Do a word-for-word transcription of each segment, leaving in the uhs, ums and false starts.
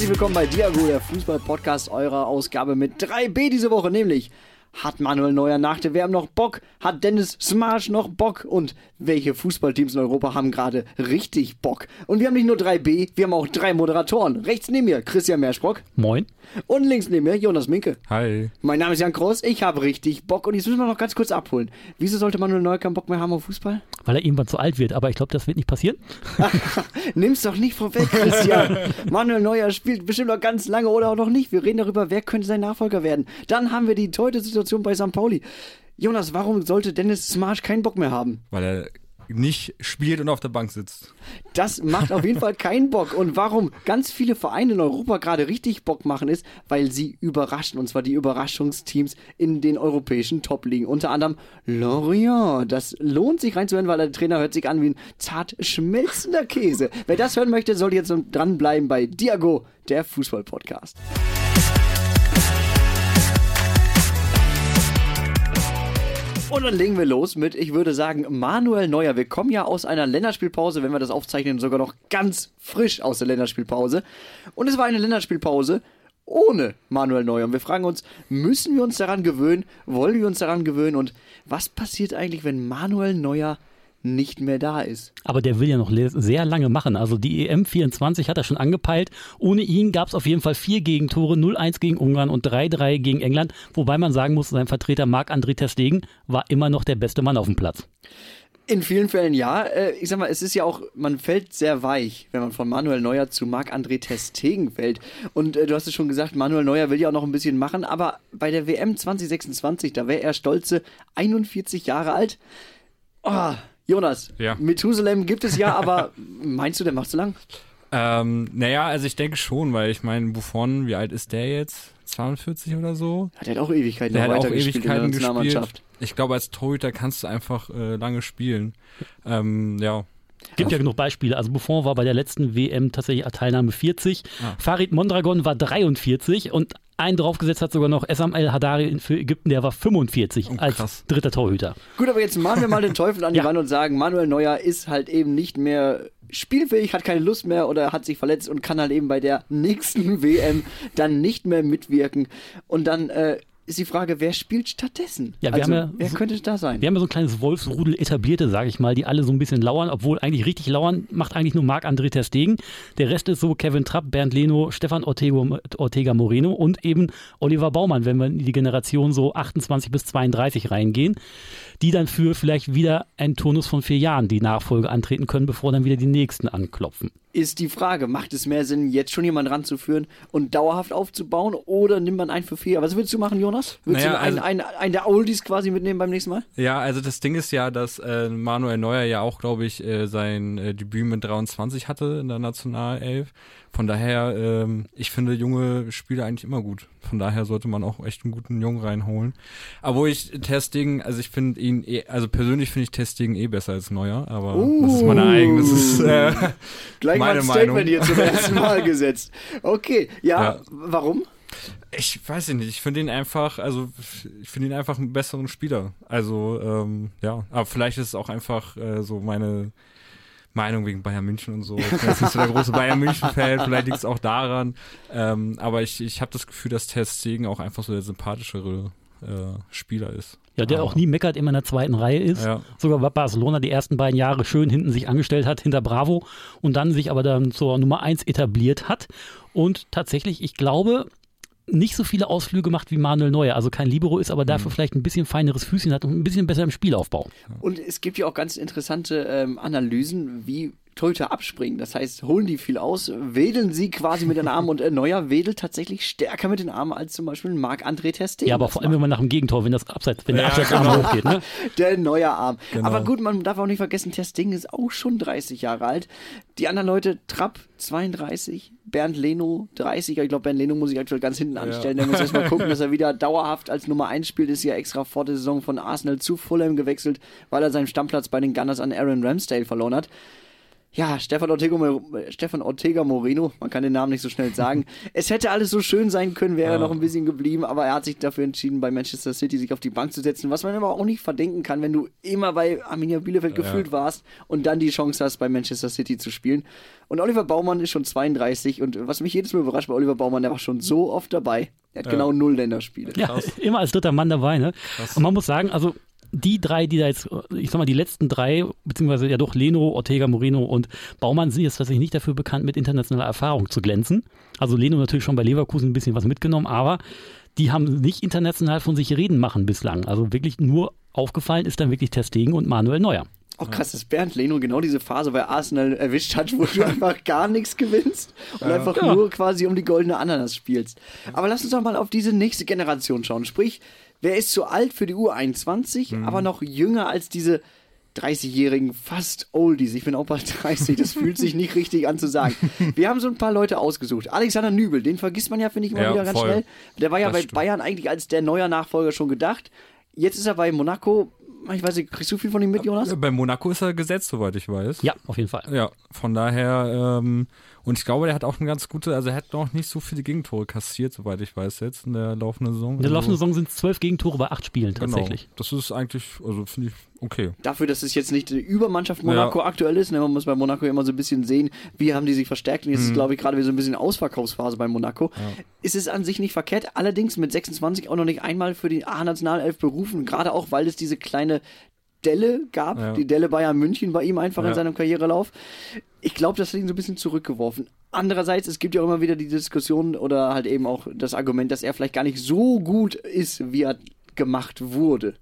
Herzlich willkommen bei Diago, der Fußball-Podcast, eurer Ausgabe mit drei B diese Woche, nämlich: Hat Manuel Neuer nach der W M noch Bock? Hat Dennis Smarsch noch Bock? Und welche Fußballteams in Europa haben gerade richtig Bock? Und wir haben nicht nur drei B, wir haben auch drei Moderatoren. Rechts neben mir Christian Merschbrock. Moin. Und links neben mir Jonas Minke. Hi. Mein Name ist Jan Groß, ich habe richtig Bock. Und jetzt müssen wir noch ganz kurz abholen. Wieso sollte Manuel Neuer keinen Bock mehr haben auf Fußball? Weil er irgendwann zu alt wird, aber ich glaube, das wird nicht passieren. Nimm's doch nicht vorweg, Christian. Manuel Neuer spielt bestimmt noch ganz lange oder auch noch nicht. Wir reden darüber, wer könnte sein Nachfolger werden. Dann haben wir die heute Situation bei Sankt Pauli. Jonas, warum sollte Dennis Smarsch keinen Bock mehr haben? Weil er nicht spielt und auf der Bank sitzt. Das macht auf jeden Fall keinen Bock. Und warum ganz viele Vereine in Europa gerade richtig Bock machen, ist, weil sie überraschen. Und zwar die Überraschungsteams in den europäischen Top-Ligen. Unter anderem Lorient. Das lohnt sich reinzuhören, weil der Trainer hört sich an wie ein zart schmelzender Käse. Wer das hören möchte, sollte jetzt dranbleiben bei Diago, der Fußball-Podcast. Und dann legen wir los mit, ich würde sagen, Manuel Neuer. Wir kommen ja aus einer Länderspielpause, wenn wir das aufzeichnen, sogar noch ganz frisch aus der Länderspielpause. Und es war eine Länderspielpause ohne Manuel Neuer. Und wir fragen uns, müssen wir uns daran gewöhnen? Wollen wir uns daran gewöhnen? Und was passiert eigentlich, wenn Manuel Neuer nicht mehr da ist? Aber der will ja noch sehr lange machen. Also die E M vierundzwanzig hat er schon angepeilt. Ohne ihn gab es auf jeden Fall vier Gegentore, null eins gegen Ungarn und drei drei gegen England. Wobei man sagen muss, sein Vertreter Marc-André ter Stegen war immer noch der beste Mann auf dem Platz. In vielen Fällen ja. Ich sag mal, es ist ja auch, man fällt sehr weich, wenn man von Manuel Neuer zu Marc-André ter Stegen fällt. Und äh, du hast es schon gesagt, Manuel Neuer will ja auch noch ein bisschen machen. Aber bei der W M zwanzig sechsundzwanzig, da wäre er stolze einundvierzig Jahre alt. Oh, Jonas, ja. Methusalem gibt es ja, aber meinst du, der macht so lang? Ähm, naja, also ich denke schon, weil ich meine, Buffon, wie alt ist der jetzt? zweiundvierzig oder so? Hat er halt auch Ewigkeiten der noch hat auch Ewigkeiten in der Nationalmannschaft. Ich glaube, als Torhüter kannst du einfach äh, lange spielen. Ähm, ja. Gibt ja genug Beispiele. Also Buffon war bei der letzten W M tatsächlich Teilnahme vierzig. Ah. Farid Mondragon war dreiundvierzig und einen draufgesetzt hat sogar noch Essam El-Hadary für Ägypten, der war fünfundvierzig oh, als dritter Torhüter. Gut, aber jetzt machen wir mal den Teufel an die ja. Wand und sagen, Manuel Neuer ist halt eben nicht mehr spielfähig, hat keine Lust mehr oder hat sich verletzt und kann halt eben bei der nächsten W M dann nicht mehr mitwirken. Und dann äh, ist die Frage, wer spielt stattdessen? Ja, wir also, haben ja wer so, könnte da sein? Wir haben ja so ein kleines Wolfsrudel etablierte, sage ich mal, die alle so ein bisschen lauern, obwohl eigentlich richtig lauern macht eigentlich nur Marc-André ter Stegen. Der Rest ist so Kevin Trapp, Bernd Leno, Stefan Ortega-Moreno und eben Oliver Baumann, wenn wir in die Generation so achtundzwanzig bis zweiunddreißig reingehen, die dann für vielleicht wieder einen Turnus von vier Jahren die Nachfolge antreten können, bevor dann wieder die Nächsten anklopfen. Ist die Frage, macht es mehr Sinn, jetzt schon jemanden ranzuführen und dauerhaft aufzubauen oder nimmt man einen für vier? Was willst du machen, Jonas? Willst naja, du einen, also, einen, einen der Oldies quasi mitnehmen beim nächsten Mal? Ja, also das Ding ist ja, dass äh, Manuel Neuer ja auch, glaube ich, äh, sein äh, Debüt mit dreiundzwanzig hatte in der Nationalelf. Von daher, ähm, ich finde junge Spieler eigentlich immer gut. Von daher sollte man auch echt einen guten Jungen reinholen. Aber ich ter Stegen, also ich finde ihn, eh, also persönlich finde ich ter Stegen eh besser als Neuer, aber uh. das ist meine eigene, das ist äh, gleich meine Meinung. Statement hier zum ersten Mal gesetzt. Okay, ja, ja. Warum? Ich weiß nicht, ich finde ihn einfach, also ich finde ihn einfach einen besseren Spieler. Also ähm, ja, aber vielleicht ist es auch einfach äh, so meine Meinung wegen Bayern München und so. Ich bin jetzt nicht so der große Bayern München-Fan, vielleicht liegt es auch daran. Ähm, aber ich, ich habe das Gefühl, dass ter Stegen auch einfach so der sympathischere äh, Spieler ist. Ja, der auch nie meckert, immer in der zweiten Reihe ist. Ja. Sogar bei Barcelona die ersten beiden Jahre schön hinten sich angestellt hat, hinter Bravo und dann sich aber dann zur Nummer eins etabliert hat. Und tatsächlich, ich glaube, nicht so viele Ausflüge macht wie Manuel Neuer, also kein Libero ist, aber dafür vielleicht ein bisschen feineres Füßchen hat und ein bisschen besser im Spielaufbau. Und es gibt ja auch ganz interessante ähm, Analysen, wie Torhüter abspringen. Das heißt, holen die viel aus, wedeln sie quasi mit den Armen und äh, Neuer wedelt tatsächlich stärker mit den Armen als zum Beispiel Marc-André ter Stegen. Ja, aber vor allem, wenn man nach dem Gegentor, wenn das Abseits, wenn der ja, Abseitsarm genau. hochgeht, ne? Der Neuer-Arm. Genau. Aber gut, man darf auch nicht vergessen, ter Stegen ist auch schon dreißig Jahre alt. Die anderen Leute, Trapp zweiunddreißig, Bernd Leno dreißig. Ich glaube, Bernd Leno muss ich aktuell ganz hinten anstellen. Ja. Der muss erstmal gucken, dass er wieder dauerhaft als Nummer eins spielt. Ist ja extra vor der Saison von Arsenal zu Fulham gewechselt, weil er seinen Stammplatz bei den Gunners an Aaron Ramsdale verloren hat. ja, Stefan Ortega, Stefan Ortega-Moreno, man kann den Namen nicht so schnell sagen. Es hätte alles so schön sein können, wäre ja. er noch ein bisschen geblieben, aber er hat sich dafür entschieden, bei Manchester City sich auf die Bank zu setzen, was man aber auch nicht verdenken kann, wenn du immer bei Arminia Bielefeld ja. gefühlt warst und dann die Chance hast, bei Manchester City zu spielen. Und Oliver Baumann ist schon zweiunddreißig und was mich jedes Mal überrascht bei Oliver Baumann, der war schon so oft dabei. Er hat ja. genau null Länderspiele. Ja, Krass. Immer als dritter Mann dabei, ne? Krass. Und man muss sagen, also die drei, die da jetzt, ich sag mal, die letzten drei, beziehungsweise ja doch Leno, Ortega, Moreno und Baumann sind jetzt tatsächlich nicht dafür bekannt, mit internationaler Erfahrung zu glänzen. Also Leno natürlich schon bei Leverkusen ein bisschen was mitgenommen, aber die haben nicht international von sich reden machen bislang. Also wirklich nur aufgefallen ist dann wirklich ter Stegen und Manuel Neuer. Auch oh, krass, dass Bernd Leno genau diese Phase bei Arsenal erwischt hat, wo du einfach gar nichts gewinnst und ja. einfach ja. nur quasi um die goldene Ananas spielst. Aber lass uns doch mal auf diese nächste Generation schauen. Sprich, wer ist zu alt für die U einundzwanzig, mhm. aber noch jünger als diese dreißigjährigen fast Oldies? Ich bin auch bald dreißig, das fühlt sich nicht richtig an zu sagen. Wir haben so ein paar Leute ausgesucht. Alexander Nübel, den vergisst man ja, finde ich, immer ja, wieder ganz voll. Schnell. Der war ja das bei stimmt. Bayern eigentlich als der neuer Nachfolger schon gedacht. Jetzt ist er bei Monaco. Ich weiß nicht, kriegst du viel von ihm mit, Jonas? Bei Monaco ist er gesetzt, soweit ich weiß. Ja, auf jeden Fall. Ja, von daher, ähm, und ich glaube, der hat auch eine ganz gute, also er hat noch nicht so viele Gegentore kassiert, soweit ich weiß jetzt, in der laufenden Saison. In der laufenden Saison sind es zwölf Gegentore bei acht Spielen tatsächlich. Genau, das ist eigentlich, also finde ich, okay. Dafür, dass es jetzt nicht eine Übermannschaft Monaco ja. aktuell ist, ne, man muss bei Monaco immer so ein bisschen sehen, wie haben die sich verstärkt und jetzt mhm. ist, glaube ich, gerade wieder so ein bisschen Ausverkaufsphase bei Monaco. Ja. Ist es an sich nicht verkehrt, allerdings mit sechsundzwanzig auch noch nicht einmal für die A-Nationalelf berufen, gerade auch, weil es diese kleine Delle gab, ja. die Delle Bayern München bei ihm einfach ja. in seinem Karrierelauf. Ich glaube, das hat ihn so ein bisschen zurückgeworfen. Andererseits, es gibt ja auch immer wieder die Diskussion oder halt eben auch das Argument, dass er vielleicht gar nicht so gut ist, wie er gemacht wurde.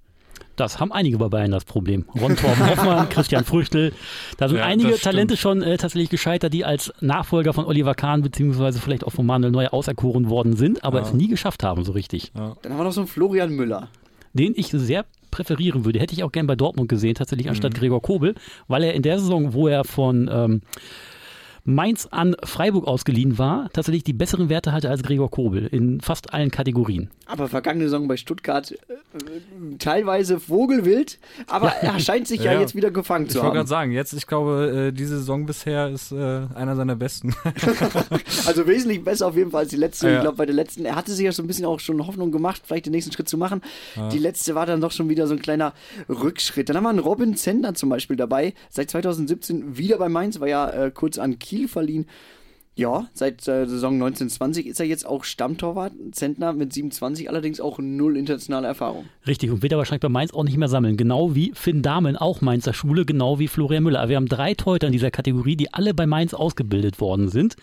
Das haben einige bei Bayern das Problem. Ron Torben Hoffmann, Christian Früchtl. Da sind ja, einige Talente schon äh, tatsächlich gescheitert, die als Nachfolger von Oliver Kahn beziehungsweise vielleicht auch von Manuel Neuer auserkoren worden sind, aber ja. es nie geschafft haben so richtig. Ja. Dann haben wir noch so einen Florian Müller. Den ich sehr präferieren würde. Hätte ich auch gern bei Dortmund gesehen, tatsächlich anstatt mhm. Gregor Kobel, weil er in der Saison, wo er von ähm, Mainz an Freiburg ausgeliehen war, tatsächlich die besseren Werte hatte als Gregor Kobel in fast allen Kategorien. Aber vergangene Saison bei Stuttgart äh, teilweise vogelwild, aber ja. er scheint sich ja, ja jetzt wieder gefangen ich zu haben. Ich wollte gerade sagen, jetzt, ich glaube, diese Saison bisher ist äh, einer seiner besten. Also wesentlich besser auf jeden Fall als die letzte. Ja. Ich glaube, bei der letzten, er hatte sich ja so ein bisschen auch schon Hoffnung gemacht, vielleicht den nächsten Schritt zu machen. Ja. Die letzte war dann doch schon wieder so ein kleiner Rückschritt. Dann haben wir einen Robin Zentner zum Beispiel dabei, seit zwanzig siebzehn wieder bei Mainz, war ja äh, kurz an Kiel verliehen. Ja, seit äh, Saison neunzehn zwanzig ist er jetzt auch Stammtorwart. Zentner mit siebenundzwanzig, allerdings auch null internationale Erfahrung. Richtig, und wird er wahrscheinlich bei Mainz auch nicht mehr sammeln. Genau wie Finn Dahmen, auch Mainzer Schule, genau wie Florian Müller. Wir haben drei Torhüter in dieser Kategorie, die alle bei Mainz ausgebildet worden sind,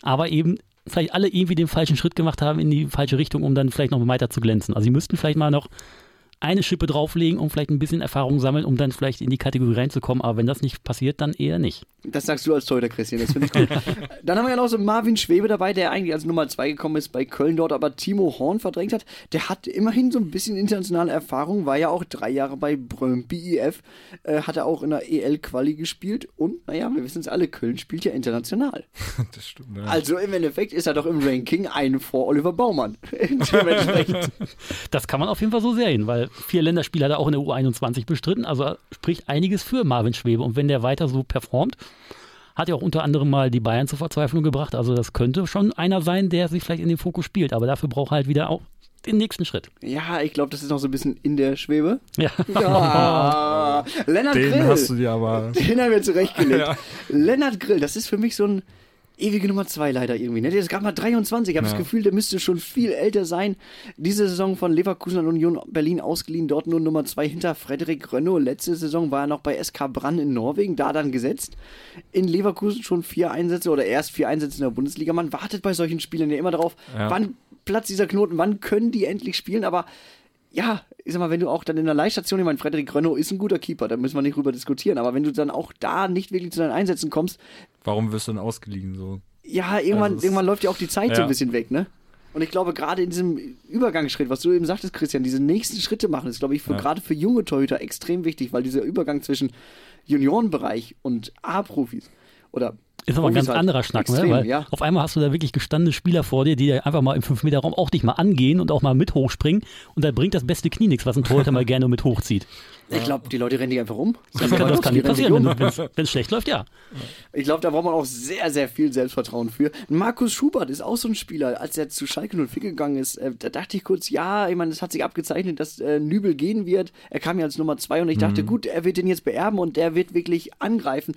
aber eben vielleicht alle irgendwie den falschen Schritt gemacht haben in die falsche Richtung, um dann vielleicht noch weiter zu glänzen. Also sie müssten vielleicht mal noch eine Schippe drauflegen und vielleicht ein bisschen Erfahrung sammeln, um dann vielleicht in die Kategorie reinzukommen. Aber wenn das nicht passiert, dann eher nicht. Das sagst du als Torhüter, Christian. Das finde ich gut. Dann haben wir ja noch so Marvin Schwäbe dabei, der eigentlich als Nummer zwei gekommen ist bei Köln dort, aber Timo Horn verdrängt hat. Der hat immerhin so ein bisschen internationale Erfahrung, war ja auch drei Jahre bei Brøm B I F, äh, hat er auch in der E L-Quali gespielt und, naja, wir wissen es alle, Köln spielt ja international. Das stimmt, ja. Also im Endeffekt ist er doch im Ranking ein vor Oliver Baumann. Das kann man auf jeden Fall so sehen, weil vier Länderspiele hat er auch in der U einundzwanzig bestritten, also spricht einiges für Marvin Schwäbe. Und wenn der weiter so performt, hat er auch unter anderem mal die Bayern zur Verzweiflung gebracht. Also das könnte schon einer sein, der sich vielleicht in den Fokus spielt, aber dafür braucht er halt wieder auch den nächsten Schritt. Ja, ich glaube, das ist noch so ein bisschen in der Schwebe. Ja. ja. Lennart Grill. Den hast du dir aber. Den haben wir zurechtgelegt. Ja. Lennart Grill, das ist für mich so ein ewige Nummer zwei leider irgendwie. Der ist gerade mal dreiundzwanzig. Ich habe ja. das Gefühl, der müsste schon viel älter sein. Diese Saison von Leverkusen an Union Berlin ausgeliehen, dort nur Nummer zwei hinter Frederik Rønnow. Letzte Saison war er noch bei S K Brann in Norwegen, da dann gesetzt. In Leverkusen schon vier Einsätze oder erst vier Einsätze in der Bundesliga. Man wartet bei solchen Spielern ja immer drauf, ja. wann platzt dieser Knoten, wann können die endlich spielen, aber ja, ich sag mal, wenn du auch dann in der Leihstation, ich meine, Frederik Rønnow ist ein guter Keeper, da müssen wir nicht drüber diskutieren, aber wenn du dann auch da nicht wirklich zu deinen Einsätzen kommst. Warum wirst du denn ausgeliehen so? Ja, irgendwann, also irgendwann läuft ja auch die Zeit ja. so ein bisschen weg, ne? Und ich glaube, gerade in diesem Übergangsschritt, was du eben sagtest, Christian, diese nächsten Schritte machen, ist, glaube ich, für, ja. gerade für junge Torhüter extrem wichtig, weil dieser Übergang zwischen Juniorenbereich und A-Profis oder Ist aber ein ganz halt anderer Schnack, extrem, ne? Weil ja. auf einmal hast du da wirklich gestandene Spieler vor dir, die einfach mal im fünf-Meter-Raum auch dich mal angehen und auch mal mit hochspringen. Und dann bringt das beste Knie nichts, was ein Torhüter mal gerne mit hochzieht. Ich glaube, die Leute rennen dich einfach um. Das, das kann, das kann nicht passieren, wenn es schlecht läuft, ja. Ich glaube, da braucht man auch sehr, sehr viel Selbstvertrauen für. Markus Schubert ist auch so ein Spieler. Als er zu Schalke null vier gegangen ist, äh, da dachte ich kurz, ja, ich meine, es hat sich abgezeichnet, dass äh, Nübel gehen wird. Er kam ja als Nummer zwei und ich mhm. dachte, gut, er wird den jetzt beerben und der wird wirklich angreifen.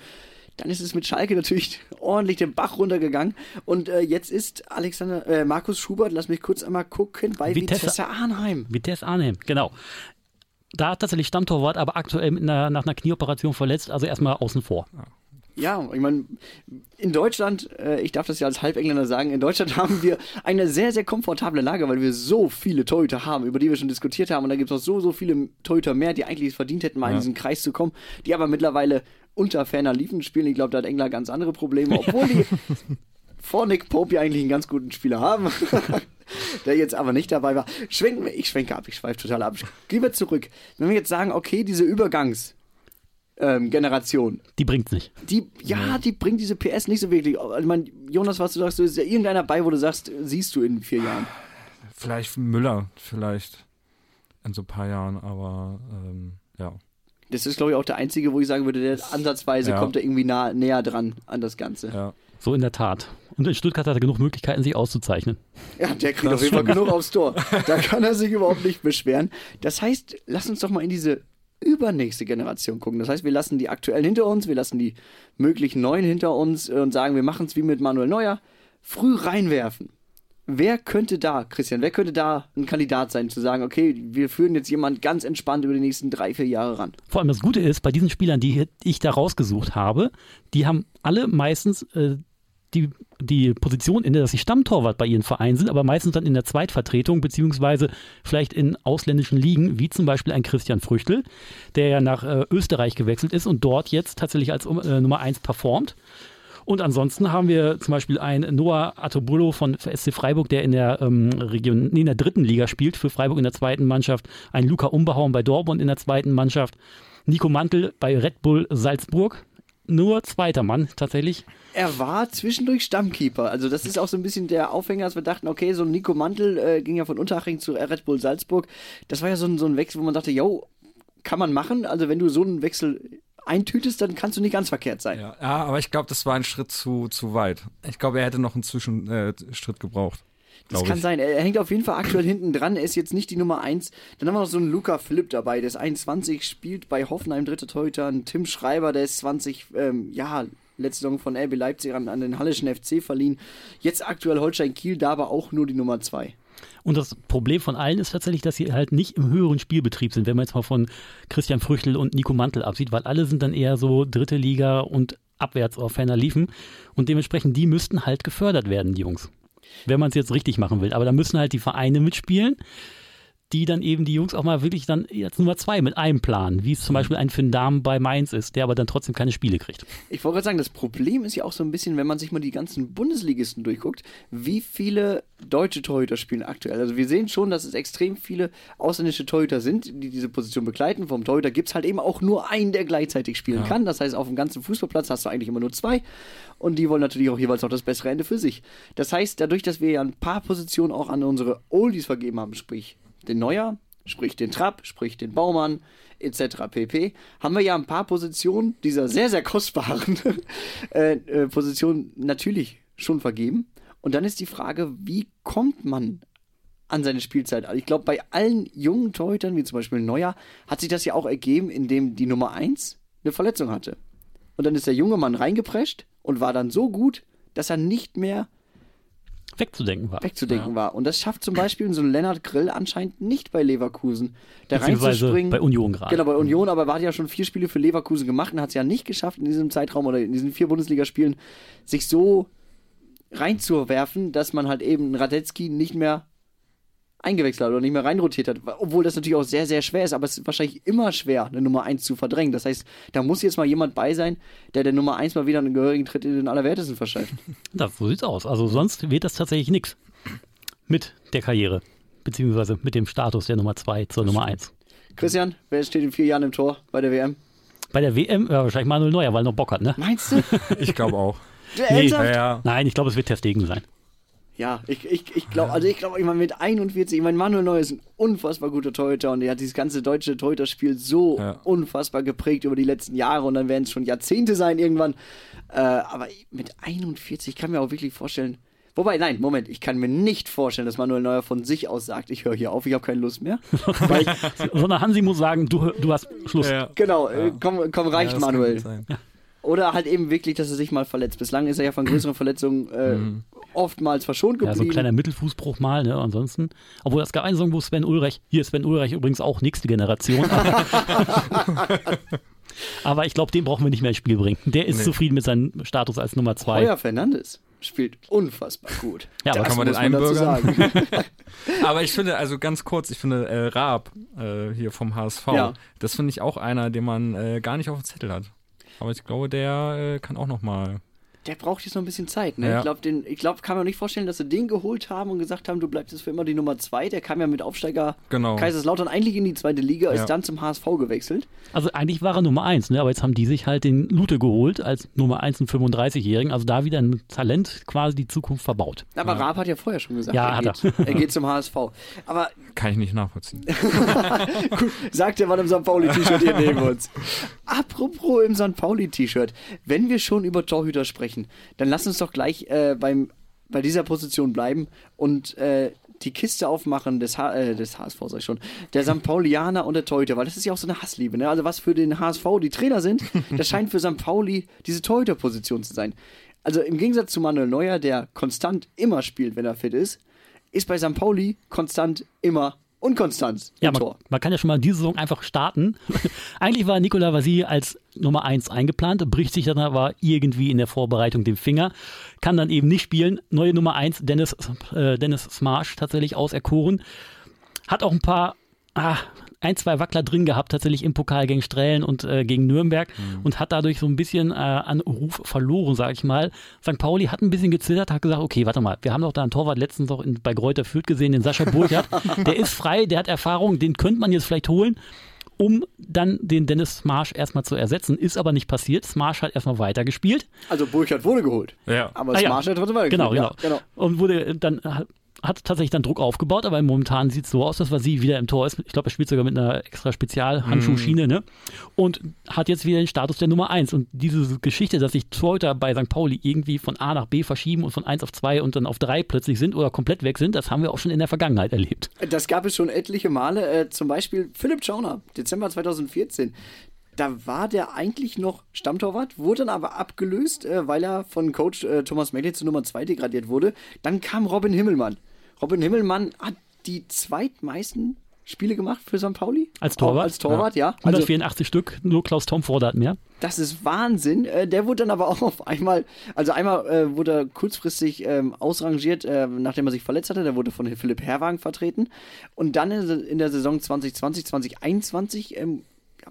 Dann ist es mit Schalke natürlich ordentlich den Bach runtergegangen. Und äh, jetzt ist Alexander äh, Markus Schubert, lass mich kurz einmal gucken, bei Vitesse, Vitesse Arnheim. Vitesse Arnheim, genau. Da hat tatsächlich Stammtorwart, aber aktuell mit einer, nach einer Knieoperation verletzt, also erstmal außen vor. Ja, ich meine, in Deutschland, äh, ich darf das ja als Halbengländer sagen, in Deutschland haben wir eine sehr, sehr komfortable Lage, weil wir so viele Torhüter haben, über die wir schon diskutiert haben. Und da gibt es noch so, so viele Torhüter mehr, die eigentlich es verdient hätten, mal ja. in diesen Kreis zu kommen, die aber mittlerweile unter ferner Liefen spielen. Ich glaube, da hat England ganz andere Probleme, obwohl ja. die vor Nick Pope ja eigentlich einen ganz guten Spieler haben, der jetzt aber nicht dabei war. Schwenken wir, ich schwenke ab, ich schweife total ab. Gehen wir zurück. Wenn wir jetzt sagen, okay, diese Übergangs- Ähm, Generation. Die bringt's nicht. Die, ja, die bringt diese P S nicht so wirklich. Ich meine, Jonas, was du sagst, ist ja irgendeiner bei, wo du sagst, siehst du in vier Jahren. Vielleicht Müller, vielleicht in so ein paar Jahren, aber ähm, ja. Das ist, glaube ich, auch der einzige, wo ich sagen würde, der das, ansatzweise ja. kommt da irgendwie nah, näher dran an das Ganze. Ja. So in der Tat. Und in Stuttgart hat er genug Möglichkeiten, sich auszuzeichnen. Ja, der kriegt das auf jeden Fall genug aufs Tor. Da kann er sich überhaupt nicht beschweren. Das heißt, lass uns doch mal in diese übernächste Generation gucken. Das heißt, wir lassen die aktuellen hinter uns, wir lassen die möglichen neuen hinter uns und sagen, wir machen es wie mit Manuel Neuer, früh reinwerfen. Wer könnte da, Christian, wer könnte da ein Kandidat sein, zu sagen, okay, wir führen jetzt jemand ganz entspannt über die nächsten drei, vier Jahre ran? Vor allem das Gute ist, bei diesen Spielern, die ich da rausgesucht habe, die haben alle meistens äh, die, die Position, in der sie Stammtorwart bei ihren Vereinen sind, aber meistens dann in der Zweitvertretung, beziehungsweise vielleicht in ausländischen Ligen, wie zum Beispiel ein Christian Früchtl, der ja nach äh, Österreich gewechselt ist und dort jetzt tatsächlich als äh, Nummer eins performt. Und ansonsten haben wir zum Beispiel einen Noah Atobolo von S C Freiburg, der in der ähm, Region, nee, in der dritten Liga spielt, für Freiburg in der zweiten Mannschaft, einen Luca Umbahaum bei Dortmund in der zweiten Mannschaft, Nico Mantel bei Red Bull Salzburg. Nur zweiter Mann, tatsächlich. Er war zwischendurch Stammkeeper. Also das ist auch so ein bisschen der Aufhänger, dass wir dachten, okay, so ein Nico Mantel äh, ging ja von Unterhaching zu Red Bull Salzburg. Das war ja so ein, so ein Wechsel, wo man dachte, jo, kann man machen. Also wenn du so einen Wechsel eintütest, dann kannst du nicht ganz verkehrt sein. Ja, ja, aber ich glaube, das war ein Schritt zu, zu weit. Ich glaube, er hätte noch einen Zwischenschritt gebraucht. Das kann ich. sein. Er hängt auf jeden Fall aktuell hinten dran. Er ist jetzt nicht die Nummer eins. Dann haben wir noch so einen Luca Philipp dabei. Der ist einundzwanzig, spielt bei Hoffenheim, dritter Torhüter. Ein Tim Schreiber, der ist zwanzig, ähm, ja, letzte Saison von R B Leipzig an, an den Halleschen F C verliehen. Jetzt aktuell Holstein Kiel, da aber auch nur die Nummer zwei. Und das Problem von allen ist tatsächlich, dass sie halt nicht im höheren Spielbetrieb sind, wenn man jetzt mal von Christian Früchtl und Nico Mantel absieht, weil alle sind dann eher so dritte Liga und abwärts auf ferner Liefen. Und dementsprechend, die müssten halt gefördert werden, die Jungs. Wenn man es jetzt richtig machen will. Aber da müssen halt die Vereine mitspielen, die dann eben die Jungs auch mal wirklich dann jetzt Nummer zwei mit einem planen, wie es zum Beispiel ein Finn Dahmen bei Mainz ist, der aber dann trotzdem keine Spiele kriegt. Ich wollte gerade sagen, das Problem ist ja auch so ein bisschen, wenn man sich mal die ganzen Bundesligisten durchguckt, wie viele deutsche Torhüter spielen aktuell. Also wir sehen schon, dass es extrem viele ausländische Torhüter sind, die diese Position begleiten. Vom Torhüter gibt es halt eben auch nur einen, der gleichzeitig spielen ja. kann. Das heißt, auf dem ganzen Fußballplatz hast du eigentlich immer nur zwei und die wollen natürlich auch jeweils noch das bessere Ende für sich. Das heißt, dadurch, dass wir ja ein paar Positionen auch an unsere Oldies vergeben haben, sprich den Neuer, sprich den Trapp, sprich den Baumann, et cetera pp., haben wir ja ein paar Positionen dieser sehr, sehr kostbaren äh, äh, Positionen natürlich schon vergeben. Und dann ist die Frage, wie kommt man an seine Spielzeit? Also ich glaube, bei allen jungen Torhütern, wie zum Beispiel Neuer, hat sich das ja auch ergeben, indem die Nummer eins eine Verletzung hatte. Und dann ist der junge Mann reingeprescht und war dann so gut, dass er nicht mehr wegzudenken war. Wegzudenken ja. war. Und das schafft zum Beispiel so ein Lennart Grill anscheinend nicht bei Leverkusen. Da reinzuspringen. Bei Union gerade. Genau, bei Union, aber er hat ja schon vier Spiele für Leverkusen gemacht und hat es ja nicht geschafft, in diesem Zeitraum oder in diesen vier Bundesligaspielen sich so reinzuwerfen, dass man halt eben Radetzky nicht mehr eingewechselt hat oder nicht mehr reinrotiert hat. Obwohl das natürlich auch sehr, sehr schwer ist, aber es ist wahrscheinlich immer schwer, eine Nummer eins zu verdrängen. Das heißt, da muss jetzt mal jemand bei sein, der der Nummer eins mal wieder einen gehörigen Tritt in den Allerwertesten verschafft. Das, so sieht's aus. Also sonst wird das tatsächlich nichts mit der Karriere, beziehungsweise mit dem Status der Nummer zwei zur Nummer eins. Christian, wer steht in vier Jahren im Tor bei der W M? Bei der W M? Ja, wahrscheinlich Manuel Neuer, weil er noch Bock hat, ne? Meinst du? Ich glaube auch. Nee, ja, ja. Nein, ich glaube, es wird ter Stegen sein. Ja, ich, ich, ich glaube, also ich glaube, ich meine, mit einundvierzig, ich meine, Manuel Neuer ist ein unfassbar guter Torhüter und er hat dieses ganze deutsche Torhüterspiel so ja. unfassbar geprägt über die letzten Jahre und dann werden es schon Jahrzehnte sein irgendwann. Äh, aber mit einundvierzig kann mir auch wirklich vorstellen, wobei, nein, Moment, ich kann mir nicht vorstellen, dass Manuel Neuer von sich aus sagt, ich höre hier auf, ich habe keine Lust mehr. Weil ich, sondern Hansi muss sagen, du, du hast Schluss. Ja. Genau, ja. Komm, komm, reicht ja, Manuel. Oder halt eben wirklich, dass er sich mal verletzt. Bislang ist er ja von größeren Verletzungen äh, mhm. oftmals verschont geblieben. Ja, so ein kleiner Mittelfußbruch mal, ne, ansonsten. Obwohl, es gab eine Saison, wo Sven Ulreich, hier Sven Ulreich übrigens auch nächste Generation. Aber ich glaube, den brauchen wir nicht mehr ins Spiel bringen. Der ist nee. zufrieden mit seinem Status als Nummer zwei. Heuer Fernandes spielt unfassbar gut. Ja, das kann man den einbürgern. Aber ich finde, also ganz kurz, ich finde äh, Raab äh, hier vom H S V, ja. das finde ich auch einer, den man äh, gar nicht auf dem Zettel hat. Aber ich glaube, der äh, kann auch noch mal... Der braucht jetzt noch ein bisschen Zeit. Ne? Ja. Ich glaube, den, ich glaub, kann man nicht vorstellen, dass sie den geholt haben und gesagt haben, du bleibst jetzt für immer die Nummer zwei. Der kam ja mit Aufsteiger genau. Kaiserslautern eigentlich in die zweite Liga, ja. ist dann zum H S V gewechselt. Also eigentlich war er Nummer eins, ne? Aber jetzt haben die sich halt den Lute geholt als Nummer eins und fünfunddreißig-Jährigen. Also da wieder ein Talent quasi die Zukunft verbaut. Aber ja. Raab hat ja vorher schon gesagt, ja, er, hat geht, er. er geht zum H S V. Aber kann ich nicht nachvollziehen. Gut, sagt der Mann im Sankt Pauli-T-Shirt hier neben uns. Apropos im Sankt Pauli-T-Shirt. Wenn wir schon über Torhüter sprechen, dann lass uns doch gleich äh, beim, bei dieser Position bleiben und äh, die Kiste aufmachen des, ha- äh, des H S V, sag ich schon, der Sankt Paulianer und der Torhüter, weil das ist ja auch so eine Hassliebe, ne? Also was für den H S V die Trainer sind, das scheint für Sankt Pauli diese Torhüterposition zu sein. Also im Gegensatz zu Manuel Neuer, der konstant immer spielt, wenn er fit ist, ist bei Sankt Pauli konstant immer unkonstant im ja, man, Tor. Man kann ja schon mal diese Saison einfach starten. Eigentlich war Nikola Vasilj als Nummer eins eingeplant, bricht sich dann aber irgendwie in der Vorbereitung den Finger, kann dann eben nicht spielen. Neue Nummer eins, Dennis, äh, Dennis Smarsch tatsächlich auserkoren. Hat auch ein paar, ah, ein, zwei Wackler drin gehabt, tatsächlich im Pokal gegen Strählen und äh, gegen Nürnberg mhm. und hat dadurch so ein bisschen äh, an Ruf verloren, sage ich mal. Sankt Pauli hat ein bisschen gezittert, hat gesagt, okay, warte mal, wir haben doch da einen Torwart letztens auch in, bei Greuther Fürth gesehen, den Sascha Burchert, der ist frei, der hat Erfahrung, den könnte man jetzt vielleicht holen, um dann den Dennis Smarsch erstmal zu ersetzen. Ist aber nicht passiert. Smarsch hat erstmal weitergespielt. Also Burchert wurde geholt, ja. aber ah, Smarsch ja. hat trotzdem weitergespielt. Genau, genau. Ja, genau. Und wurde dann... hat tatsächlich dann Druck aufgebaut, aber momentan sieht es so aus, dass Vasilj wieder im Tor ist. Ich glaube, er spielt sogar mit einer extra Spezialhandschuhschiene, mm. ne? Und hat jetzt wieder den Status der Nummer eins. Und diese Geschichte, dass sich Torhüter bei Sankt Pauli irgendwie von A nach B verschieben und von eins auf zwei und dann auf drei plötzlich sind oder komplett weg sind, das haben wir auch schon in der Vergangenheit erlebt. Das gab es schon etliche Male, äh, zum Beispiel Philipp Schauner, Dezember zweitausendvierzehn. Da war der eigentlich noch Stammtorwart, wurde dann aber abgelöst, äh, weil er von Coach äh, Thomas Mehle zu Nummer zwei degradiert wurde. Dann kam Robin Himmelmann. Robin Himmelmann hat die zweitmeisten Spiele gemacht für Sankt Pauli. Als Torwart? Auch als Torwart, ja. ja. Also, hundertvierundachtzig Stück, nur Klaus Tomford hat mehr. Das ist Wahnsinn. Äh, der wurde dann aber auch auf einmal, also einmal äh, wurde er kurzfristig ähm, ausrangiert, äh, nachdem er sich verletzt hatte. Der wurde von Philipp Herrwagen vertreten. Und dann in, in der Saison zwanzig zwanzig, zwanzig einundzwanzig ähm,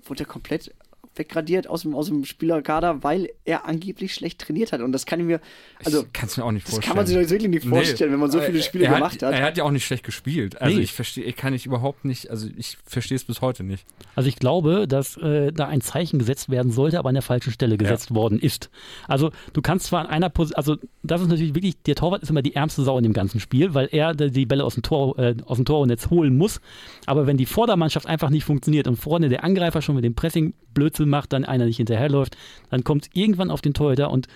wurde er komplett wegradiert aus dem, aus dem Spielerkader, weil er angeblich schlecht trainiert hat. Und das kann ich mir, also ich kann's mir auch nicht vorstellen. Das kann man sich doch wirklich nicht vorstellen, nee, wenn man so viele Spiele hat, gemacht hat. Er hat ja auch nicht schlecht gespielt. Also nee. ich verstehe, ich kann ich überhaupt nicht, also ich verstehe es bis heute nicht. Also ich glaube, dass äh, da ein Zeichen gesetzt werden sollte, aber an der falschen Stelle gesetzt ja. worden ist. Also du kannst zwar an einer Position, also das ist natürlich wirklich, der Torwart ist immer die ärmste Sau in dem ganzen Spiel, weil er die Bälle aus dem Tor, äh, aus dem Tornetz holen muss. Aber wenn die Vordermannschaft einfach nicht funktioniert und vorne der Angreifer schon mit dem Pressing Blödsinn macht, dann einer nicht hinterherläuft, dann kommt es irgendwann auf den Torhüter und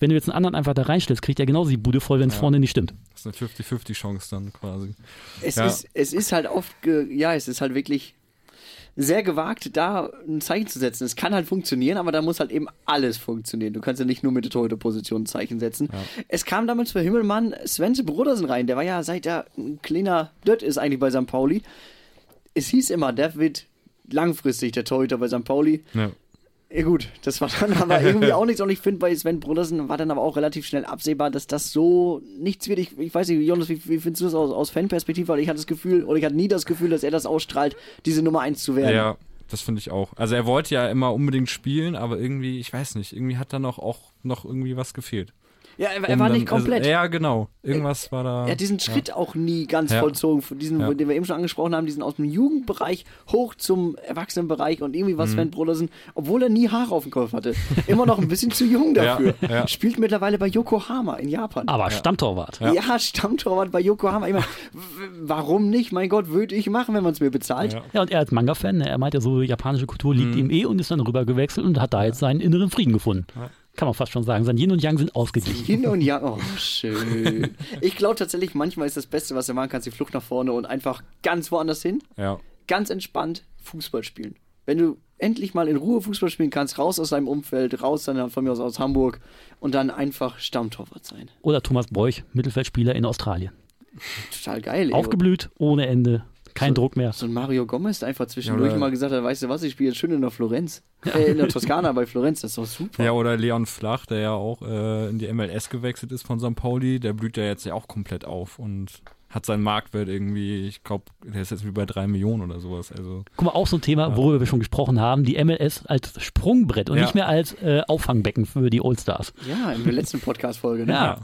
wenn du jetzt einen anderen einfach da reinstellst, kriegt er genauso die Bude voll, wenn es ja. vorne nicht stimmt. Das ist eine fünfzig-fünfzig-Chance dann quasi. Es, ja. ist, es ist halt oft, ge- ja, es ist halt wirklich sehr gewagt, da ein Zeichen zu setzen. Es kann halt funktionieren, aber da muss halt eben alles funktionieren. Du kannst ja nicht nur mit der Torhüterposition ein Zeichen setzen. Ja. Es kam damals für Himmelmann Sven Brodersen rein, der war ja seit er ein kleiner Dött ist eigentlich bei Sankt Pauli. Es hieß immer, der wird langfristig der Torhüter bei Sankt Pauli. Ja. ja gut, das war dann aber irgendwie auch nichts. Und ich finde, bei Sven Brodersen war dann aber auch relativ schnell absehbar, dass das so nichts wird. Ich, ich weiß nicht, Jonas, wie, wie findest du das aus, aus Fanperspektive? Weil ich hatte das Gefühl, oder ich hatte nie das Gefühl, dass er das ausstrahlt, diese Nummer eins zu werden. Ja, das finde ich auch. Also er wollte ja immer unbedingt spielen, aber irgendwie, ich weiß nicht, irgendwie hat da noch auch noch irgendwie was gefehlt. Ja, er, er um war dann, nicht komplett. Also, ja, genau. Irgendwas er, war da. Er hat diesen Schritt ja. auch nie ganz ja. vollzogen, von diesem, ja. den wir eben schon angesprochen haben, diesen aus dem Jugendbereich hoch zum Erwachsenenbereich und irgendwie was mhm. Sven Brodersen, obwohl er nie Haare auf dem Kopf hatte. Immer noch ein bisschen zu jung dafür. Ja, ja. Spielt mittlerweile bei Yokohama in Japan. Aber ja. Stammtorwart. Ja. ja, Stammtorwart bei Yokohama. Ich meine, warum nicht? Mein Gott, würde ich machen, wenn man es mir bezahlt. Ja. ja, und er als Manga-Fan, er meint ja so, japanische Kultur liegt mhm. ihm eh und ist dann rübergewechselt und hat da jetzt seinen inneren Frieden gefunden. Ja. Kann man fast schon sagen. Sein Yin und Yang sind ausgeglichen. Yin und Yang, oh, schön. Ich glaube tatsächlich, manchmal ist das Beste, was er machen kann, die Flucht nach vorne und einfach ganz woanders hin. Ja. Ganz entspannt Fußball spielen. Wenn du endlich mal in Ruhe Fußball spielen kannst, raus aus deinem Umfeld, raus dann von mir aus aus Hamburg und dann einfach Stammtorwart sein. Oder Thomas Bräuch, Mittelfeldspieler in Australien. Total geil. Aufgeblüht, ey. Ohne Ende. Kein so, Druck mehr. So ein Mario Gomez einfach zwischendurch ja, mal gesagt hat, weißt du was, ich spiele jetzt schön in der Florenz. Ja. Äh, in der Toskana bei Florenz, das ist doch super. Ja, oder Leon Flach, der ja auch äh, in die M L S gewechselt ist von Sankt Pauli, der blüht ja jetzt ja auch komplett auf und hat seinen Marktwert irgendwie, ich glaube, der ist jetzt wie bei drei Millionen oder sowas. Also, guck mal, auch so ein Thema, ja. worüber wir schon gesprochen haben, die M L S als Sprungbrett und ja. nicht mehr als äh, Auffangbecken für die Oldstars. Ja, in der letzten Podcast-Folge. Ne? Ja.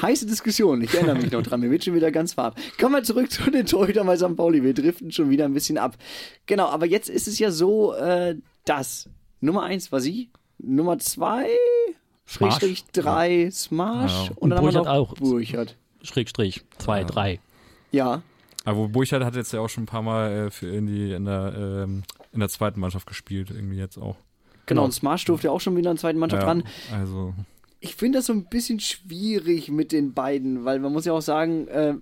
Heiße Diskussion, ich erinnere mich noch dran, wir wird schon wieder ganz farb. Kommen wir zurück zu den Torhütern bei Sankt Pauli, wir driften schon wieder ein bisschen ab. Genau, aber jetzt ist es ja so, äh, dass Nummer eins war sie, Nummer zwei, Schrägstrich drei, Smarsch ja. und dann und Burchert haben wir noch auch Burchert. Schrägstrich zwei, ja. drei. Ja. Aber Burchert hat jetzt ja auch schon ein paar Mal äh, für in, die, in, der, ähm, in der zweiten Mannschaft gespielt, irgendwie jetzt auch. Genau, genau. Und Smarsch durfte ja auch schon wieder in der zweiten Mannschaft ja, ran. Also... Ich finde das so ein bisschen schwierig mit den beiden, weil man muss ja auch sagen, äh,